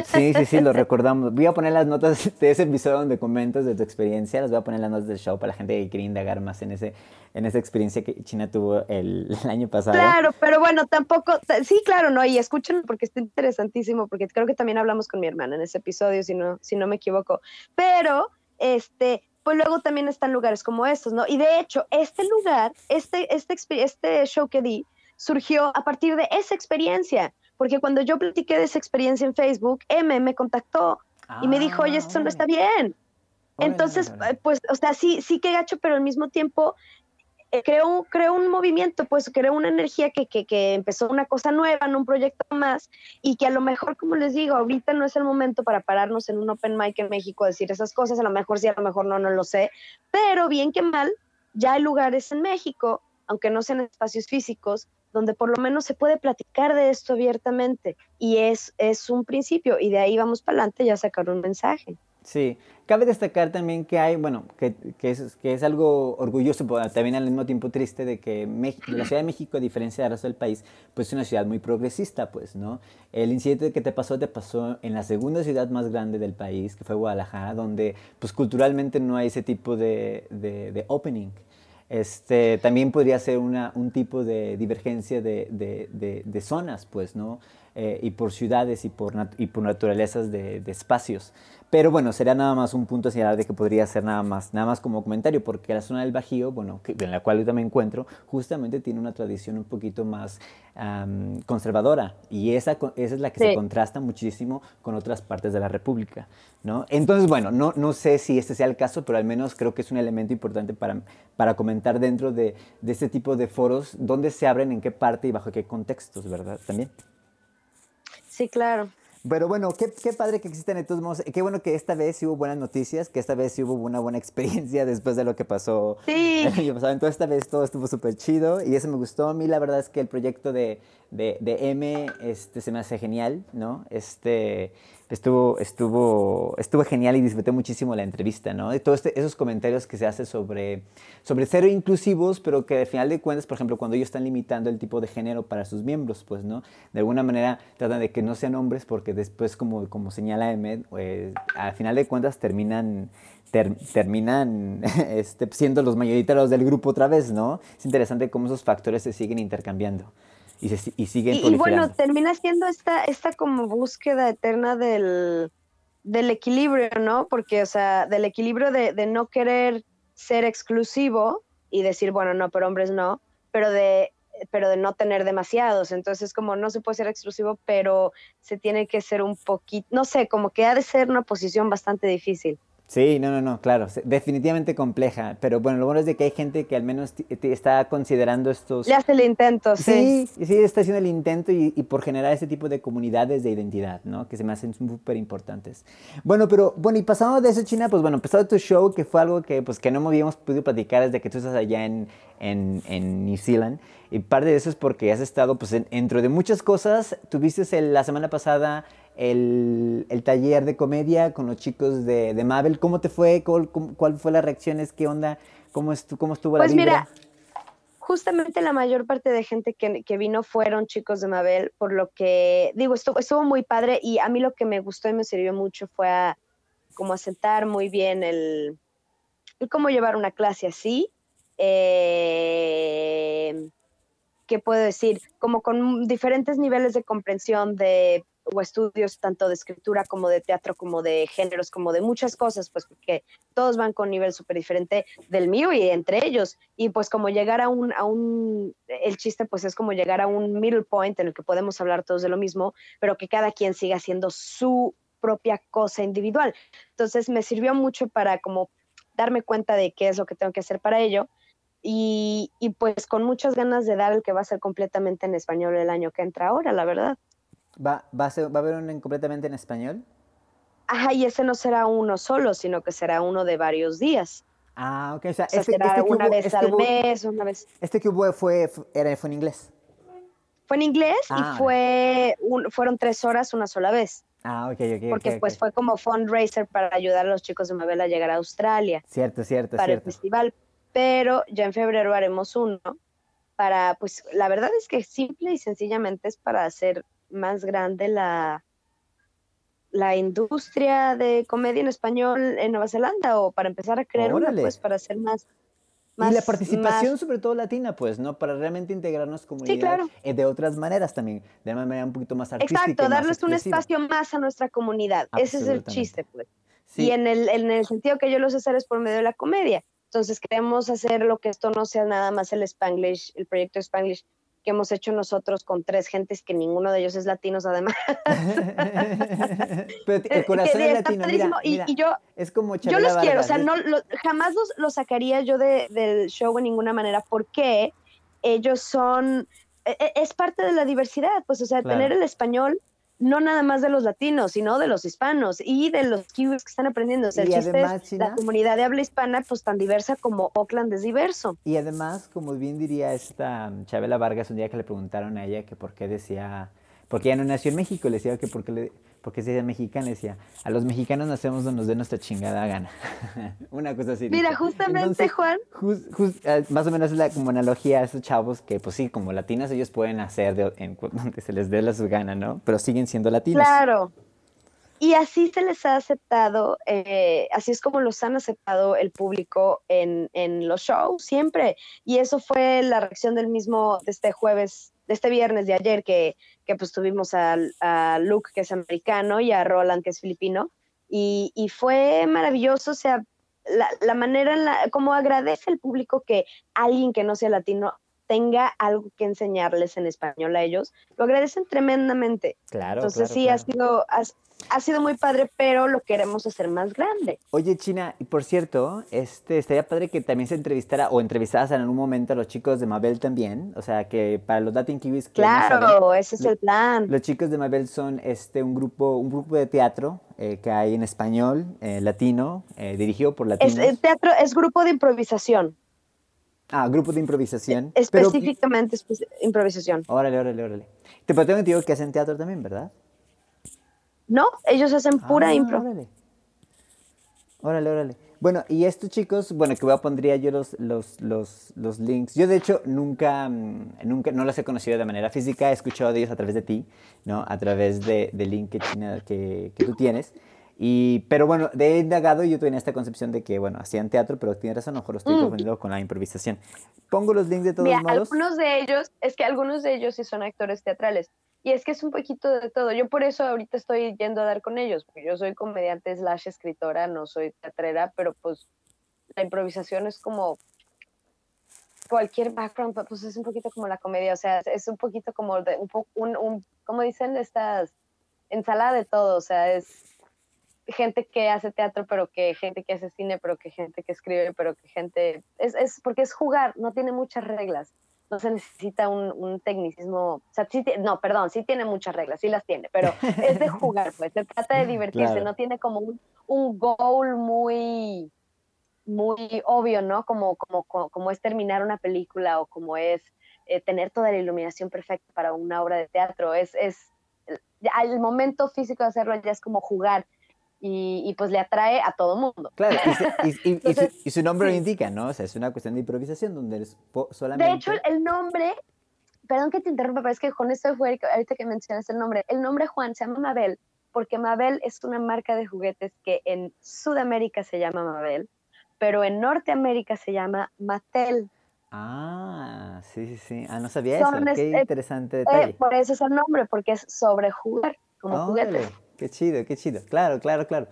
Sí, sí, sí, lo recordamos. Voy a poner las notas de ese episodio donde comentas de tu experiencia, las voy a poner las notas del show para la gente que quiere indagar más en ese en esa experiencia que China tuvo el, el año pasado. Claro, pero bueno, tampoco... Sí, claro, no, y escúchenlo porque está interesantísimo, porque creo que también hablamos con mi hermana en ese episodio, si no, si no me equivoco. Pero, este... pues luego también están lugares como estos, ¿no? Y de hecho, este lugar, este, este, este show que di, surgió a partir de esa experiencia, porque cuando yo platiqué de esa experiencia en Facebook, M me contactó ah, y me dijo, oye, eso no está bien. Oye, Entonces, oye, oye. pues, o sea, sí, sí que gacho, pero al mismo tiempo eh, creó, creó un movimiento, pues, creó una energía que, que, que empezó una cosa nueva, en un proyecto más, y que a lo mejor, como les digo, ahorita no es el momento para pararnos en un open mic en México a decir esas cosas, a lo mejor sí, a lo mejor no, no lo sé, pero bien que mal, ya hay lugares en México, aunque no sean espacios físicos, donde por lo menos se puede platicar de esto abiertamente, y es, es un principio, y de ahí vamos para adelante ya sacar un mensaje. Sí, cabe destacar también que hay, bueno, que, que, es, que es algo orgulloso, pero también al mismo tiempo triste de que México, la Ciudad de México, a diferencia del resto del país, pues es una ciudad muy progresista, pues, ¿no? El incidente que te pasó, te pasó en la segunda ciudad más grande del país, que fue Guadalajara, donde, pues, culturalmente no hay ese tipo de, de, de opening. Este, también podría ser una, un tipo de divergencia de, de, de, de zonas, pues, ¿no? Eh, y por ciudades y por, nat- y por naturalezas de, de espacios. Pero bueno, sería nada más un punto señalar de que podría ser nada más, nada más como comentario, porque la zona del Bajío, bueno, que, en la cual yo también encuentro, justamente tiene una tradición un poquito más um, conservadora, y esa, esa es la que sí. se contrasta muchísimo con otras partes de la República, ¿no? Entonces, bueno, no, no sé si este sea el caso, pero al menos creo que es un elemento importante para, para comentar dentro de, de este tipo de foros, dónde se abren, en qué parte y bajo qué contextos, ¿verdad? También. Sí, claro. Pero bueno, qué, qué padre que existen estos modos. Qué bueno que esta vez sí hubo buenas noticias, que esta vez sí hubo una buena experiencia después de lo que pasó. Sí. El año pasado. Entonces, esta vez todo estuvo súper chido y eso me gustó. A mí la verdad es que el proyecto de, de, de M este, se me hace genial, ¿no? Este... Estuvo, estuvo, estuvo genial y disfruté muchísimo la entrevista, ¿no? Y todos este, esos comentarios que se hacen sobre, sobre ser inclusivos, pero que al final de cuentas, por ejemplo, cuando ellos están limitando el tipo de género para sus miembros, pues, ¿no? De alguna manera tratan de que no sean hombres porque después, como, como señala Emmet, pues, al final de cuentas terminan... Ter, terminan este, siendo los mayoritarios del grupo otra vez, ¿no? Es interesante cómo esos factores se siguen intercambiando. Y, se, y, siguen y, y bueno, termina siendo esta, esta como búsqueda eterna del, del equilibrio, ¿no? Porque, o sea, del equilibrio de, de no querer ser exclusivo y decir, bueno, no, pero hombres no, pero de, pero de no tener demasiados. Entonces, como no se puede ser exclusivo, pero se tiene que ser un poquito, no sé, como que ha de ser una posición bastante difícil. Sí, no, no, no, claro, definitivamente compleja, pero bueno, lo bueno es de que hay gente que al menos t- t- está considerando estos... Le hace el intento, sí. Sí, sí está haciendo el intento y, y por generar este tipo de comunidades de identidad, ¿no? Que se me hacen súper importantes. Bueno, pero, bueno, y pasando de eso, China, pues bueno, pasado tu show, que fue algo que, pues, que no habíamos podido platicar desde que tú estás allá en, en, en New Zealand, y parte de eso es porque has estado, pues, en, dentro de muchas cosas, tuviste el, la semana pasada... El, el taller de comedia con los chicos de, de Mabel. ¿Cómo te fue? ¿Cuál, cuál fue las reacciones? ¿Qué onda? ¿Cómo, estu- cómo estuvo pues la vibra? Pues mira, justamente la mayor parte de gente que, que vino fueron chicos de Mabel, por lo que, digo, estuvo, estuvo muy padre y a mí lo que me gustó y me sirvió mucho fue a, como a sentar muy bien el, el cómo llevar una clase así. Eh, ¿Qué puedo decir? Como con diferentes niveles de comprensión de... o estudios tanto de escritura como de teatro, como de géneros, como de muchas cosas, pues porque todos van con un nivel súper diferente del mío y entre ellos. Y pues como llegar a un, a un, el chiste pues es como llegar a un middle point en el que podemos hablar todos de lo mismo, pero que cada quien siga haciendo su propia cosa individual. Entonces me sirvió mucho para como darme cuenta de qué es lo que tengo que hacer para ello. Y, y pues con muchas ganas de dar el que va a ser completamente en español el año que entra ahora, la verdad. ¿Va, va, a ser, ¿Va a haber un completamente en español? Ajá, y ese no será uno solo, sino que será uno de varios días. Ah, ok. O sea, o sea este, será este que una hubo, vez este al hubo, mes, una vez. ¿Este que hubo fue, fue, era, fue en inglés? Fue en inglés ah, y fue un, fueron tres horas una sola vez. Ah, ok, ok. Porque okay, pues okay. Fue como fundraiser para ayudar a los chicos de Mabel a llegar a Australia. Cierto, cierto, para cierto. Para el festival. Pero ya en febrero haremos uno para, pues, la verdad es que simple y sencillamente es para hacer... más grande la, la industria de comedia en español en Nueva Zelanda, o para empezar a crear una, pues, para hacer más, más... Y la participación más... sobre todo latina, pues, ¿no? Para realmente integrarnos comunidad, sí, claro. eh, de otras maneras también, de una manera un poquito más artística. Exacto, darles un espacio más a nuestra comunidad. Ese es el chiste, pues. Sí. Y en el, en el sentido que yo lo sé hacer es por medio de la comedia. Entonces queremos hacer lo que esto no sea nada más el Spanglish, el proyecto Spanglish, que hemos hecho nosotros con tres gentes que ninguno de ellos es latinos, además. Pero el corazón es latino, mira, y, mira, y yo, es como Chabela Vargas. Yo los quiero, o sea, no, lo, jamás los, los sacaría yo de, del show en ninguna manera, porque ellos son, es parte de la diversidad, pues, o sea, claro. Tener el español, no nada más de los latinos, sino de los hispanos y de los kiwis que están aprendiendo. O sea, el chiste además, es, China, la comunidad de habla hispana, pues tan diversa como Auckland es diverso. Y además, como bien diría esta Chabela Vargas, un día que le preguntaron a ella que por qué decía, porque ella no nació en México, le decía que por qué le, porque se decía mexicana, le decía, a los mexicanos nacemos donde nos dé nuestra chingada gana. Una cosa así. Mira, justamente, entonces, Juan. Just, just, más o menos es la como analogía a esos chavos que, pues sí, como latinos ellos pueden hacer de, en, donde se les dé la su gana, ¿no? Pero siguen siendo latinos. Claro. Y así se les ha aceptado, eh, así es como los han aceptado el público en, en los shows, siempre. Y eso fue la reacción del mismo, de este jueves, de este viernes de ayer, que... que pues tuvimos a, a Luke, que es americano, y a Roland, que es filipino, y, y fue maravilloso, o sea, la, la manera en la, como agradece el público que alguien que no sea latino tenga algo que enseñarles en español a ellos, lo agradecen tremendamente. Claro, entonces claro, sí, claro. Ha sido... Has, Ha sido muy padre, pero lo queremos hacer más grande. Oye, China, y por cierto, este, estaría padre que también se entrevistara o entrevistaras en algún momento a los chicos de Mabel también. O sea, que para los Latin Kiwis... Claro, no saben, ese es el plan. Los chicos de Mabel son este, un grupo un grupo de teatro eh, que hay en español, eh, latino, eh, dirigido por latinos. Es, el teatro es grupo de improvisación. Ah, grupo de improvisación. Específicamente pero... espe- improvisación. Órale, órale, órale. Te tengo que te digo que hacen teatro también, ¿verdad? No, ellos hacen pura ah, impro. Órale. Órale, órale. Bueno, y estos chicos, bueno, que voy a pondría yo los, los, los, los links. Yo, de hecho, nunca, nunca, no los he conocido de manera física. He escuchado de ellos a través de ti, ¿no? A través de, del link que, que, que tú tienes. Y, pero bueno, de indagado yo tenía esta concepción de que, bueno, hacían teatro, pero tienes razón, a lo mejor lo estoy confundiendo mm. con la improvisación. Pongo los links de todos Mira, modos. Algunos de ellos, es que algunos de ellos sí son actores teatrales. Y es que es un poquito de todo. Yo por eso ahorita estoy yendo a dar con ellos, porque yo soy comediante slash escritora, no soy teatrera, pero pues la improvisación es como cualquier background, pues es un poquito como la comedia, o sea, es un poquito como de un, un, un como dicen estas, ensalada de todo, o sea, es gente que hace teatro, pero que gente que hace cine, pero que gente que escribe, pero que gente, es, es porque es jugar, no tiene muchas reglas. No se necesita un, un tecnicismo, o sea, sí, no, perdón, sí tiene muchas reglas, sí las tiene, pero es de jugar, pues, se trata de divertirse, claro. No tiene como un, un goal muy, muy obvio, ¿no? Como, como, como, como es terminar una película o como es eh, tener toda la iluminación perfecta para una obra de teatro, es, es al momento físico de hacerlo ya es como jugar. Y, y pues le atrae a todo mundo. Claro, y, y, y, Entonces, y, su, y su nombre lo indica, ¿no? O sea, es una cuestión de improvisación donde solamente... De hecho, el nombre, perdón que te interrumpa, pero es que con esto fue ahorita que mencionaste el nombre. El nombre Juan se llama Mabel, porque Mabel es una marca de juguetes que en Sudamérica se llama Mabel, pero en Norteamérica se llama Mattel. Ah, sí, sí, sí. Ah, no sabía son eso. Qué es, interesante detalle. Eh, por eso es el nombre, porque es sobre jugar, como oh, juguetes. Dale. Qué chido, qué chido. Claro, claro, claro.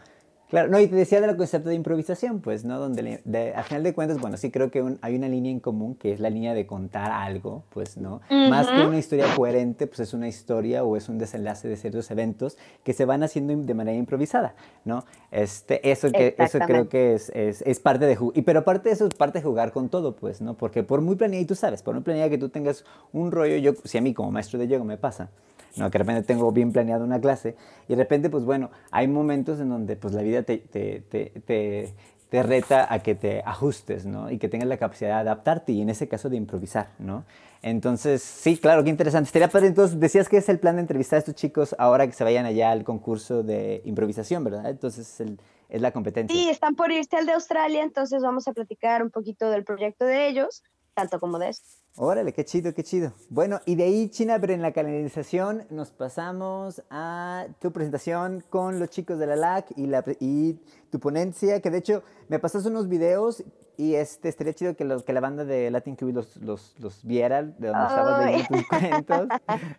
Claro, no, y te decía del concepto de improvisación, pues, ¿no? Donde, le, de, al final de cuentas, bueno, sí creo que un, hay una línea en común, que es la línea de contar algo, pues, ¿no? Uh-huh. Más que una historia coherente, pues, es una historia o es un desenlace de ciertos eventos que se van haciendo de manera improvisada, ¿no? Este, eso, que, eso creo que es, es, es parte de jugar. Pero aparte de eso, es parte de jugar con todo, pues, ¿no? Porque por muy planeada, y tú sabes, por muy planeada que tú tengas un rollo, yo, si a mí como maestro de yoga me pasa, no, que de repente tengo bien planeado una clase y de repente, pues bueno, hay momentos en donde pues la vida te, te, te, te, te reta a que te ajustes, ¿no? Y que tengas la capacidad de adaptarte y en ese caso de improvisar, ¿no? Entonces, sí, claro, qué interesante. Estaría padre, entonces, decías que es el plan de entrevistar a estos chicos ahora que se vayan allá al concurso de improvisación, ¿verdad? Entonces, el, es la competencia. Sí, están por irse al de Australia, entonces vamos a platicar un poquito del proyecto de ellos, tanto como de eso. Órale, qué chido, qué chido. Bueno, y de ahí, China, pero en la canalización nos pasamos a tu presentación con los chicos de la L A C y, la, y tu ponencia, que de hecho me pasaste unos videos y este, estaría chido que, los, que la banda de Latin Kiwis los, los, los viera, de donde oh. estabas leyendo tus cuentos.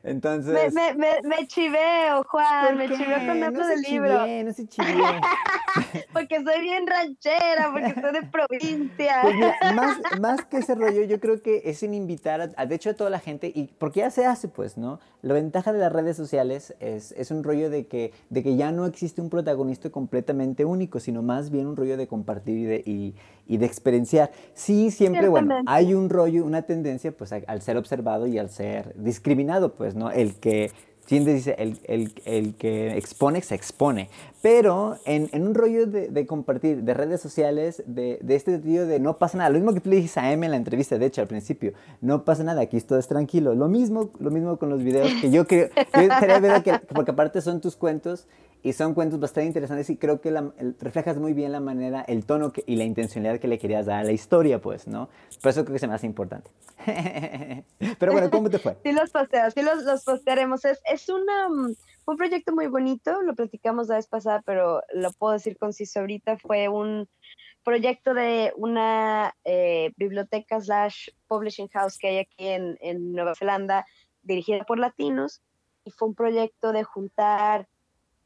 Entonces... Me, me, me, me chiveo, Juan, me chiveo con otro no del libro. Chiveo, no se chiveo. Porque soy bien ranchera, porque soy de provincia. Pues mira, más, más que ese rollo, yo creo que es in invitar, a, a, de hecho, a toda la gente, y porque ya se hace, pues, ¿no? La ventaja de las redes sociales es, es un rollo de que, de que ya no existe un protagonista completamente único, sino más bien un rollo de compartir y de, y, y de experienciar. Sí, siempre, bueno, hay un rollo, una tendencia, pues, a, al ser observado y al ser discriminado, pues, ¿no? El que... Siempre dice, el, el, el que expone, se expone. Pero en, en un rollo de, de compartir, de redes sociales, de, de este tío de no pasa nada. Lo mismo que tú le dijiste a M en la entrevista, de hecho, al principio. No pasa nada, aquí todo es tranquilo. Lo mismo, lo mismo con los videos que yo creo... Yo sería verdad que, porque aparte son tus cuentos y son cuentos bastante interesantes y creo que la, el, reflejas muy bien la manera, el tono que, y la intencionalidad que le querías dar a la historia, pues, ¿no? Por eso creo que se me hace importante. Pero bueno, ¿cómo te fue? Sí los posteo, sí los, los postearemos. Es, es una, un proyecto muy bonito, lo platicamos la vez pasada, pero lo puedo decir conciso ahorita. Fue un proyecto de una eh, biblioteca slash publishing house que hay aquí en, en Nueva Zelanda, dirigida por latinos, y fue un proyecto de juntar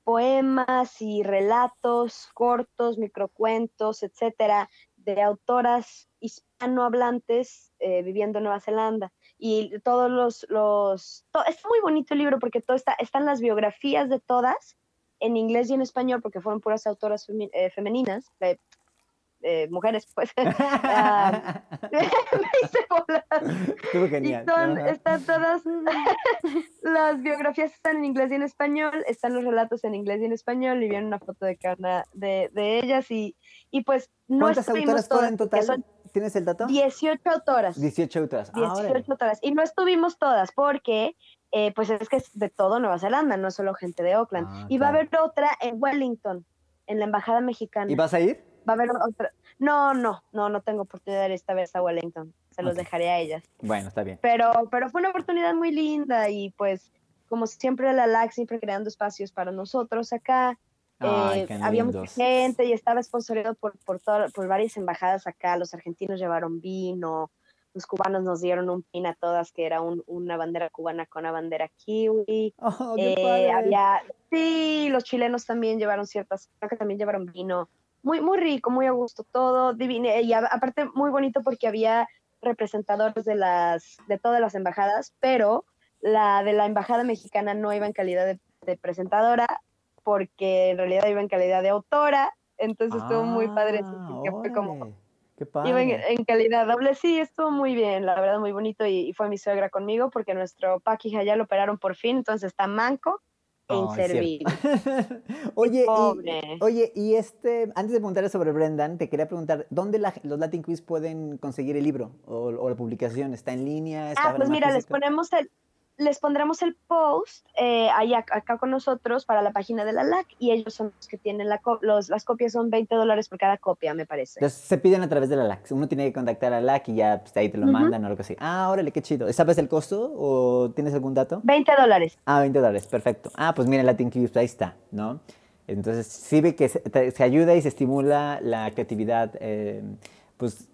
poemas y relatos cortos, microcuentos, etcétera, de autoras hispanohablantes eh, viviendo en Nueva Zelanda. Y todos los... los todo, está muy bonito el libro porque todo está, están las biografías de todas en inglés y en español porque fueron puras autoras femi, eh, femeninas, eh, eh, mujeres, pues. uh, me hice volar. Estuvo genial. Y son, uh-huh. Están todas... Las biografías están en inglés y en español, están los relatos en inglés y en español, y viene una foto de cada de, de ellas, y, y pues no ¿Cuántas autoras fueron en total? Son, ¿Tienes el dato? dieciocho autoras. dieciocho autoras. Ah, dieciocho autoras. Y no estuvimos todas, porque eh, pues es que es de todo Nueva Zelanda, no solo gente de Auckland. Ah, y claro. Va a haber otra en Wellington, en la Embajada Mexicana. ¿Y vas a ir? Va a haber otra. No, no, no, no tengo oportunidad de ir esta vez a Wellington. Se los okay. dejaré a ellas. Bueno, está bien. Pero, pero fue una oportunidad muy linda y pues, como siempre, la L A C siempre creando espacios para nosotros acá. Ay, eh, había mucha gente y estaba sponsoreado por, por, todo, por varias embajadas acá. Los argentinos llevaron vino, los cubanos nos dieron un pin a todas que era un, una bandera cubana con una bandera kiwi. Oh, qué eh, padre. Había, sí, los chilenos también llevaron ciertas, creo que también llevaron vino. Muy, muy rico, muy a gusto todo, divino. Y a, aparte muy bonito porque había representadores de, las, de todas las embajadas, pero la de la embajada mexicana no iba en calidad de, de presentadora, porque en realidad iba en calidad de autora, entonces ah, estuvo muy padre. Fue como, qué padre. Iba en, en calidad doble, sí, estuvo muy bien, la verdad muy bonito, y, y fue mi suegra conmigo, porque nuestro Paquija ya lo operaron por fin, entonces está manco. Oh, inservible. Oye, y, oye, y este, antes de preguntarle sobre Brendan, te quería preguntar, ¿dónde la, los Latin Quiz pueden conseguir el libro o, o la publicación? ¿Está en línea? ¿Está ah, pues mira, les ponemos el, les pondremos el post eh, allá, acá con nosotros para la página de la L A C, y ellos son los que tienen la los, las copias, son veinte dólares por cada copia, me parece. Entonces, se piden a través de la L A C, uno tiene que contactar a la L A C y ya pues, ahí te lo uh-huh. mandan o algo así. Ah, órale, qué chido. ¿Sabes el costo o tienes algún dato? veinte dólares. Ah, veinte dólares, perfecto. Ah, pues mira, Latin Kiwis, ahí está, ¿no? Entonces sirve que se, se ayuda y se estimula la creatividad eh, pues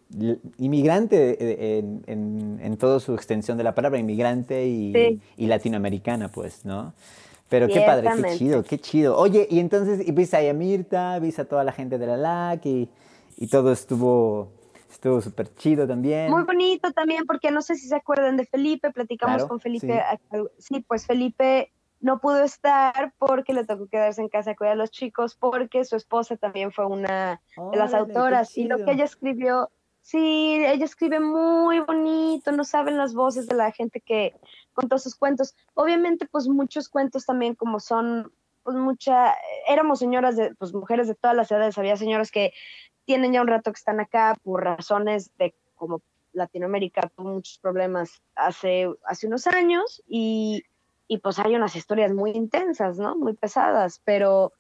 inmigrante en, en, en toda su extensión de la palabra, inmigrante y, sí. y latinoamericana, pues, ¿no? Pero qué padre, qué chido, qué chido. Oye, y entonces viste ahí a Mirta, viste a toda la gente de la L A C y, y todo estuvo estuvo súper chido también. Muy bonito también, porque no sé si se acuerdan de Felipe, platicamos claro, con Felipe. Sí. sí, pues Felipe no pudo estar porque le tocó quedarse en casa a cuidar a los chicos, porque su esposa también fue una oh, de las autoras, y lo que ella escribió... Sí, ella escribe muy bonito, no saben las voces de la gente que contó sus cuentos. Obviamente, pues muchos cuentos también, como son, pues mucha, éramos señoras, de, pues mujeres de todas las edades, había señoras que tienen ya un rato que están acá por razones de como Latinoamérica tuvo muchos problemas hace, hace unos años y, y pues hay unas historias muy intensas, ¿no? Muy pesadas, pero...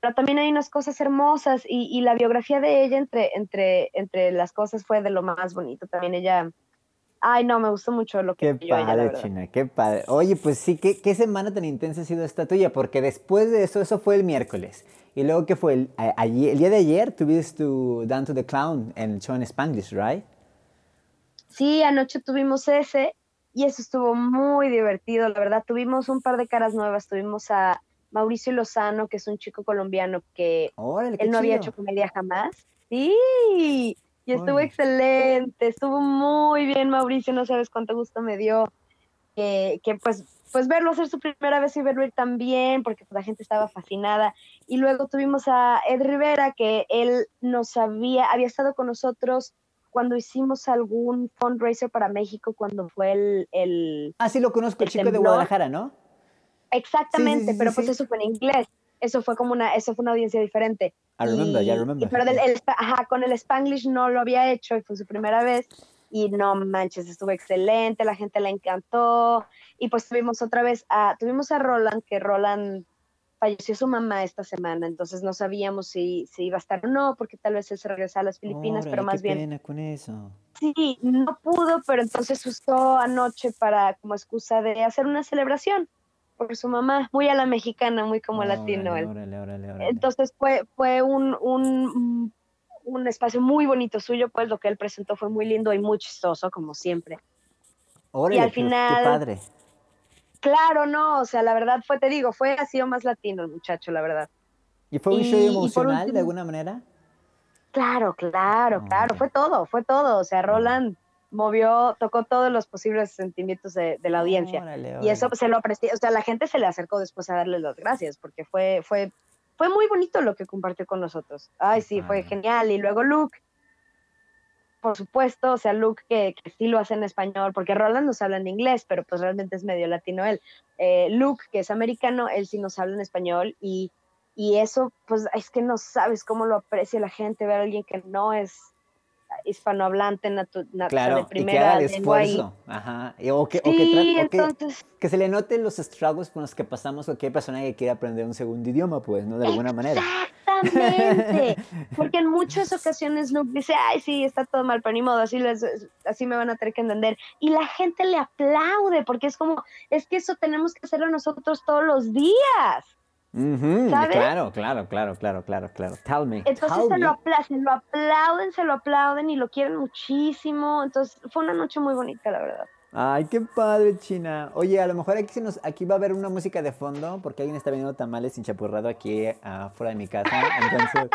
pero también hay unas cosas hermosas y, y la biografía de ella entre, entre, entre las cosas fue de lo más bonito. También ella, ay no, me gustó mucho lo que qué yo padre, ella, la verdad. China, qué padre. Oye, pues sí, ¿qué, qué semana tan intensa ha sido esta tuya? Porque después de eso, eso fue el miércoles. Y luego, ¿qué fue? El, a, el día de ayer tuviste tu Down to the Clown en el show en Spanglish, ¿right? Sí, anoche tuvimos ese y eso estuvo muy divertido, la verdad. Tuvimos un par de caras nuevas, tuvimos a Mauricio Lozano, que es un chico colombiano que Órale, él no chido. había hecho comedia jamás. Sí, y estuvo Órale. excelente, estuvo muy bien Mauricio, no sabes cuánto gusto me dio que, que pues, pues verlo hacer su primera vez y verlo ir tan bien, porque la gente estaba fascinada. Y luego tuvimos a Ed Rivera, que él nos había, había estado con nosotros cuando hicimos algún fundraiser para México, cuando fue el... el ah, sí, lo conozco, el chico temblor. de Guadalajara, ¿no? Exactamente, sí, sí, sí, pero pues sí. eso fue en inglés. Eso fue como una, eso fue una audiencia diferente. I remember, y, yeah, I remember. Y, pero del, el, ajá, con el Spanglish no lo había hecho y fue su primera vez. Y no manches, estuvo excelente, la gente le encantó. Y pues tuvimos otra vez a, tuvimos a Roland, que Roland falleció su mamá esta semana, entonces no sabíamos si, si iba a estar o no, porque tal vez él se regresaba a las Filipinas, Órale, pero más qué bien. Pena con eso. Sí, no pudo, pero entonces usó anoche para como excusa de hacer una celebración por su mamá, muy a la mexicana, muy como órale, latino. Él. Órale, órale, órale. Entonces fue, fue un, un, un espacio muy bonito suyo, pues lo que él presentó fue muy lindo y muy chistoso, como siempre. Órale, y al final, qué padre. Claro, no, o sea, la verdad fue, te digo, fue, ha sido más latino el muchacho, la verdad. ¿Y fue un y, show emocional último, de alguna manera? Claro, claro, oh, claro, fue todo, fue todo, o sea, Roland... movió, tocó todos los posibles sentimientos de, de la audiencia. Órale, órale. Y eso se lo aprestó, o sea, la gente se le acercó después a darle las gracias, porque fue fue fue muy bonito lo que compartió con nosotros. Ay, sí, ah. fue genial. Y luego Luke, por supuesto, o sea, Luke que, que sí lo hace en español, porque Roland nos habla en inglés, pero pues realmente es medio latino él. Eh, Luke, que es americano, él sí nos habla en español y, y eso, pues es que no sabes cómo lo aprecia la gente, ver a alguien que no es hispanohablante natu- nat- claro, de primera y que haga el esfuerzo y... Ajá. O que, sí, o que, tra- entonces... o que, que se le noten los estragos con los que pasamos cualquier persona que quiera aprender un segundo idioma, pues, ¿no? De alguna manera. Exactamente, porque en muchas ocasiones Luke dice, ay, sí, está todo mal, pero ni modo, así, les, así me van a tener que entender, y la gente le aplaude, porque es como, es que eso tenemos que hacerlo nosotros todos los días. Uh-huh, ¿sabes? Claro, claro, claro, claro, claro, claro. Tell me. Entonces tell se, me. Lo apla- se lo aplauden, se lo aplauden y lo quieren muchísimo. Entonces fue una noche muy bonita, la verdad. Ay, qué padre, China. Oye, a lo mejor aquí se nos, aquí va a haber una música de fondo porque alguien está vendiendo tamales enchapurrado aquí afuera de mi casa. Entonces,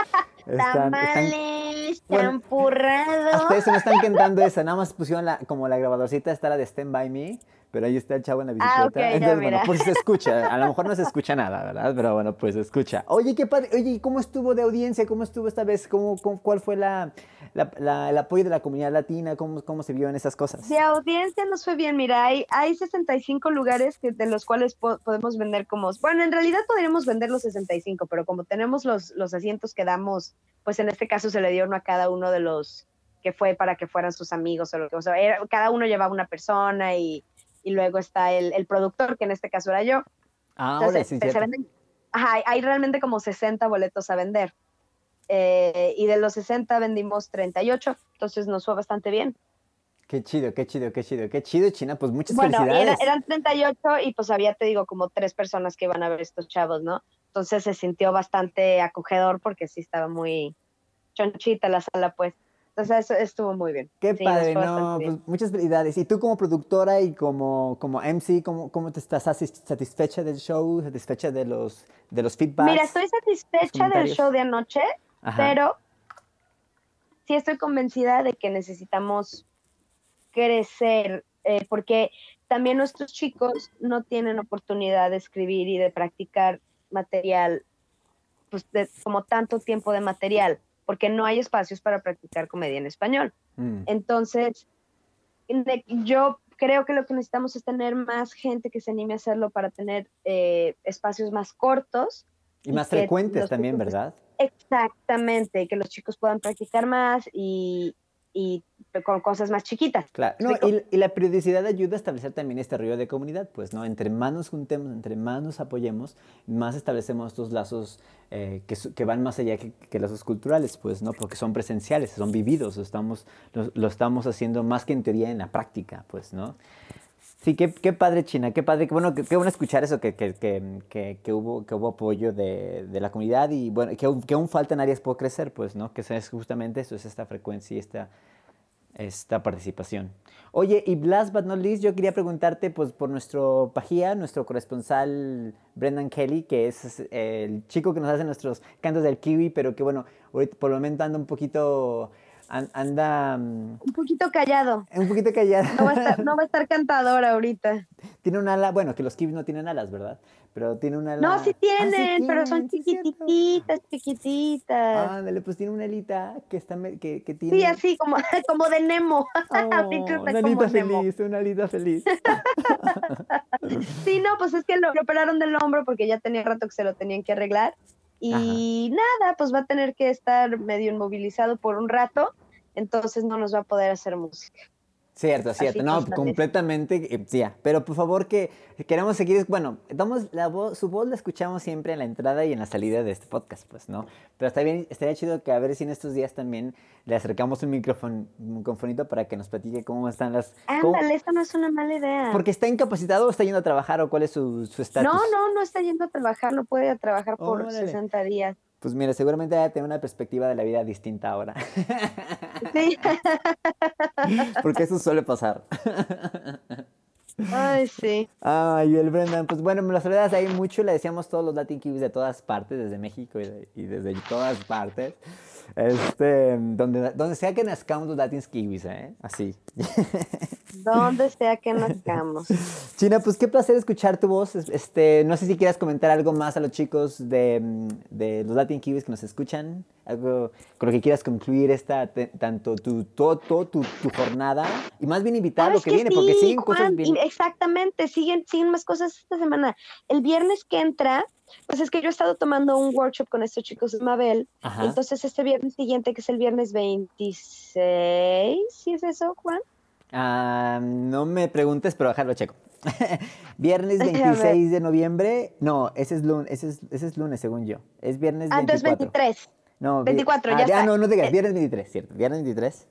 están, tamales, champurrado. Bueno, ustedes no están cantando esa, nada más pusieron la, como la grabadorcita, está la de Stand By Me, pero ahí está el chavo en la bicicleta. Ah, okay, entonces, ya, bueno, mira. Por si se escucha, a lo mejor no se escucha nada, ¿verdad? Pero bueno, pues se escucha. Oye, qué padre. Oye, ¿y cómo estuvo de audiencia? ¿Cómo estuvo esta vez? ¿Cómo, cómo, cuál fue la, la, la, el apoyo de la comunidad latina? ¿Cómo, cómo se vio en esas cosas? De audiencia nos fue bien. Mira, hay, hay sesenta y cinco lugares que, de los cuales po- podemos vender como... Bueno, en realidad podríamos vender los sesenta y cinco, pero como tenemos los, los asientos que damos, pues en este caso se le dio uno a cada uno de los que fue para que fueran sus amigos. O, lo que, o sea, era, cada uno llevaba una persona y... Y luego está el, el productor, que en este caso era yo. Ah, entonces, hola, sí, se venden, ajá, hay realmente como sesenta boletos a vender. Eh, y de los sesenta vendimos treinta y ocho, entonces nos fue bastante bien. Qué chido, qué chido, qué chido, qué chido, China, pues muchas bueno, felicidades. Era, eran treinta y ocho y pues había, te digo, como tres personas que iban a ver estos chavos, ¿no? Entonces se sintió bastante acogedor porque sí estaba muy chonchita la sala, pues. Entonces eso estuvo muy bien. Qué sí, padre, no, pues muchas felicidades. Y tú como productora y como, como M C, ¿cómo, cómo te estás satisfecha del show? ¿Satisfecha de los, de los feedbacks? Mira, estoy satisfecha del show de anoche, ajá, pero sí estoy convencida de que necesitamos crecer, eh, porque también nuestros chicos no tienen oportunidad de escribir y de practicar material, pues de, como tanto tiempo de material, porque no hay espacios para practicar comedia en español. Mm. Entonces, yo creo que lo que necesitamos es tener más gente que se anime a hacerlo para tener eh, espacios más cortos. Y, y más frecuentes también, chicos, ¿verdad? Exactamente, que los chicos puedan practicar más y, y con cosas más chiquitas. Claro. No, y, y la periodicidad ayuda a establecer también este río de comunidad, pues, ¿no? Entre más nos juntemos, entre más nos apoyemos, más establecemos estos lazos Eh, que, que van más allá que, que lazos culturales, pues, ¿no? Porque son presenciales, son vividos, lo estamos, lo, lo estamos haciendo más que en teoría, en la práctica, pues, ¿no? Sí, qué, qué padre, China, qué padre, qué bueno, qué, qué bueno escuchar eso, que, que, que, que, hubo, que hubo apoyo de, de la comunidad y, bueno, que, que aún faltan áreas por crecer, pues, ¿no? Que es justamente eso, es esta frecuencia y esta... esta participación. Oye, y last but not least, yo quería preguntarte pues, por nuestro pajía, nuestro corresponsal Brendan Kelly, que es el chico que nos hace nuestros cantos del kiwi, pero que bueno, ahorita por el momento anda un poquito... anda... Um, un poquito callado. Un poquito callado. No va a estar, no va a estar cantador ahorita. Tiene un ala... Bueno, que los kiwis no tienen alas, ¿verdad? Pero tiene una ala... No, sí tienen, ah, sí tienen pero son chiquititas, chiquititas. Ándale, pues tiene una alita que, está, que, que tiene... Sí, así, como, como de Nemo. Oh, sí, una alita feliz, Nemo. Una alita feliz. Sí, no, pues es que lo, lo operaron del hombro porque ya tenía rato que se lo tenían que arreglar. Y ajá, nada, pues va a tener que estar medio inmovilizado por un rato, entonces no nos va a poder hacer música. Cierto, cierto, así no, completamente, eh, yeah. Pero por favor que queremos seguir, bueno, damos la voz, su voz la escuchamos siempre en la entrada y en la salida de este podcast, pues, ¿no? Pero está bien, estaría chido que a ver si en estos días también le acercamos un micrófono, un microfonito para que nos platique cómo están las... Ándale, esto no es una mala idea. ¿Porque está incapacitado o está yendo a trabajar o cuál es su estatus? No, no, no está yendo a trabajar, no puede ir a trabajar por oh, sesenta días. Pues mira, seguramente va a tener una perspectiva de la vida distinta ahora. Sí. Porque eso suele pasar. Ay, sí. Ay, el Brendan. Pues bueno, me las saludas ahí mucho. Le deseamos todos los Latin Kiwis de todas partes, desde México y, de, y desde todas partes. Este, donde, donde sea que nazcamos los Latin Kiwis, ¿eh? Así. Donde sea que nazcamos. China, pues qué placer escuchar tu voz. Este, no sé si quieras comentar algo más a los chicos de, de los Latin Kiwis que nos escuchan. Algo con lo que quieras concluir esta, te, tanto tu, todo, todo, tu, tu jornada. Y más bien invitar lo que, que viene, sí, porque siguen Juan, cosas bien. Exactamente, siguen, siguen más cosas esta semana. El viernes que entra... Pues es que yo he estado tomando un workshop con estos chicos de Mabel. Ajá. Entonces este viernes siguiente, que es el viernes veintiséis, ¿sí es eso, Juan? Ah, no me preguntes, pero déjalo checo. Viernes veintiséis de noviembre. No, ese es lunes, ese es, ese es lunes, según yo. Es viernes veinticuatro. Ah, entonces veintitrés. No, veinticuatro, vi- ya ah, está. Ah, no, no te digas, viernes veintitrés, ¿cierto? Viernes veintitrés.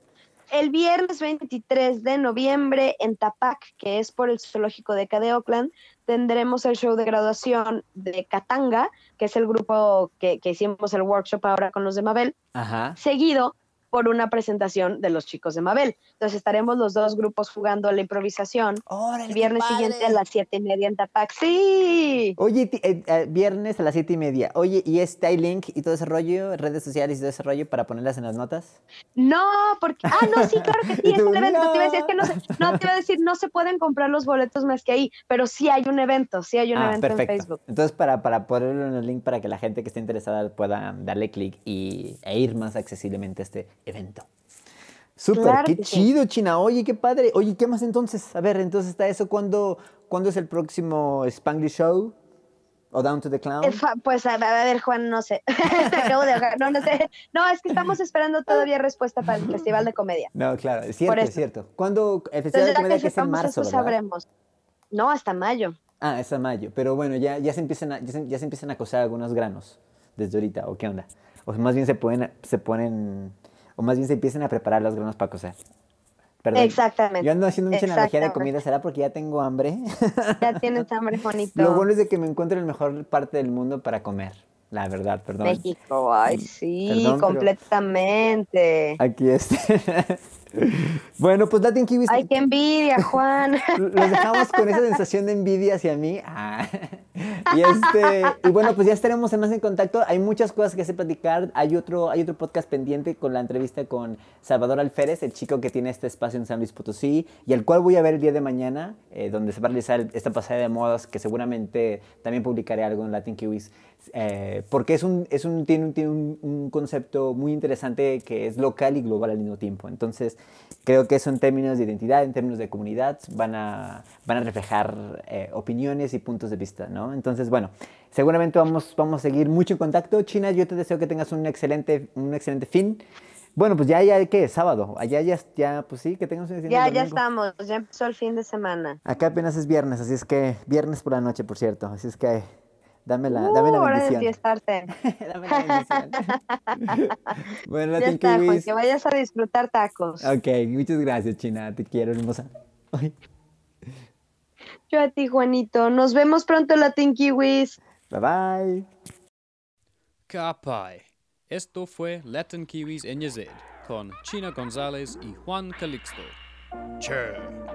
el viernes veintitrés de noviembre en TAPAC, que es por el Zoológico de K D, Oakland, tendremos el show de graduación de Katunga, que es el grupo que, que hicimos el workshop ahora con los de Mabel. Ajá. Seguido por una presentación de los chicos de Mabel. Entonces estaremos los dos grupos jugando la improvisación. ¡Órale, el viernes siguiente a las siete y media en TAPAC. ¡Sí! Oye, t- eh, eh, viernes a las siete y media. Oye, ¿y está el link y todo ese rollo, redes sociales y todo ese rollo para ponerlas en las notas? No, porque... Ah, no, sí, claro que sí. Es un evento. No. Te iba a decir, es que no, se... no, te iba a decir, no se pueden comprar los boletos más que ahí, pero sí hay un evento, sí hay un ah, evento perfecto. En Facebook. Entonces, para, para ponerlo en el link para que la gente que esté interesada pueda darle clic y e ir más accesiblemente a este evento. Súper, claro, qué chido, sí. China. Oye, qué padre. Oye, ¿qué más entonces? A ver, entonces está eso. ¿Cuándo, ¿cuándo es el próximo Spanglish Show? ¿O Down to the Clown? Eh, pues a, a ver, Juan, no sé. Te acabo de ahogar. No, no sé. No, es que estamos esperando todavía respuesta para el Festival de Comedia. No, claro, es cierto, es cierto. ¿Cuándo el Festival entonces, de Comedia, que es en marzo, verdad? Sabremos. No, hasta mayo. Ah, hasta mayo. Pero bueno, ya, ya, se empiezan a, ya, se, ya se empiezan a cocer algunos granos desde ahorita. ¿O qué onda? O más bien se pueden, se ponen... O más bien se empiecen a preparar los granos para cocer. Perdón. Exactamente. Yo ando haciendo mucha analogía de comida. ¿Será porque ya tengo hambre? Ya tienes hambre, bonito. Lo bueno es de que me encuentro en la mejor parte del mundo para comer. La verdad, perdón. México, ay, sí, perdón, completamente. Aquí está. Bueno, pues Latin Kiwis. Ay, qué envidia, Juan. Los dejamos con esa sensación de envidia hacia mí. Ah. Y este, y bueno, pues ya estaremos más en contacto. Hay muchas cosas que hacer platicar. Hay otro, hay otro podcast pendiente con la entrevista con Salvador Alférez, el chico que tiene este espacio en San Luis Potosí, y al cual voy a ver el día de mañana, eh, donde se va a realizar esta pasada de modas, que seguramente también publicaré algo en Latin Kiwis. Eh, porque es un, es un, tiene, un, tiene un, un concepto muy interesante que es local y global al mismo tiempo. Entonces, creo que eso en términos de identidad, en términos de comunidad, van a, van a reflejar eh, opiniones y puntos de vista, ¿no? Entonces, bueno, seguramente vamos, vamos a seguir mucho en contacto. China, yo te deseo que tengas un excelente, un excelente fin. Bueno, pues ya, ya, ¿qué? Sábado. Allá ya, ya, pues sí, que tengamos un excelente Ya, domingo. Ya estamos. Ya empezó el fin de semana. Acá apenas es viernes, así es que... Viernes por la noche, por cierto. Así es que... Dame la, uh, dame la bendición. Ahora dame la bendición. Bueno, ya Latin está, Kiwis. Juan, que vayas a disfrutar tacos. Ok, muchas gracias, China. Te quiero, hermosa. Ay. Yo a ti, Juanito. Nos vemos pronto, Latin Kiwis. Bye, bye. Kapai. Esto fue Latin Kiwis en Yazid con China González y Juan Calixto. Che.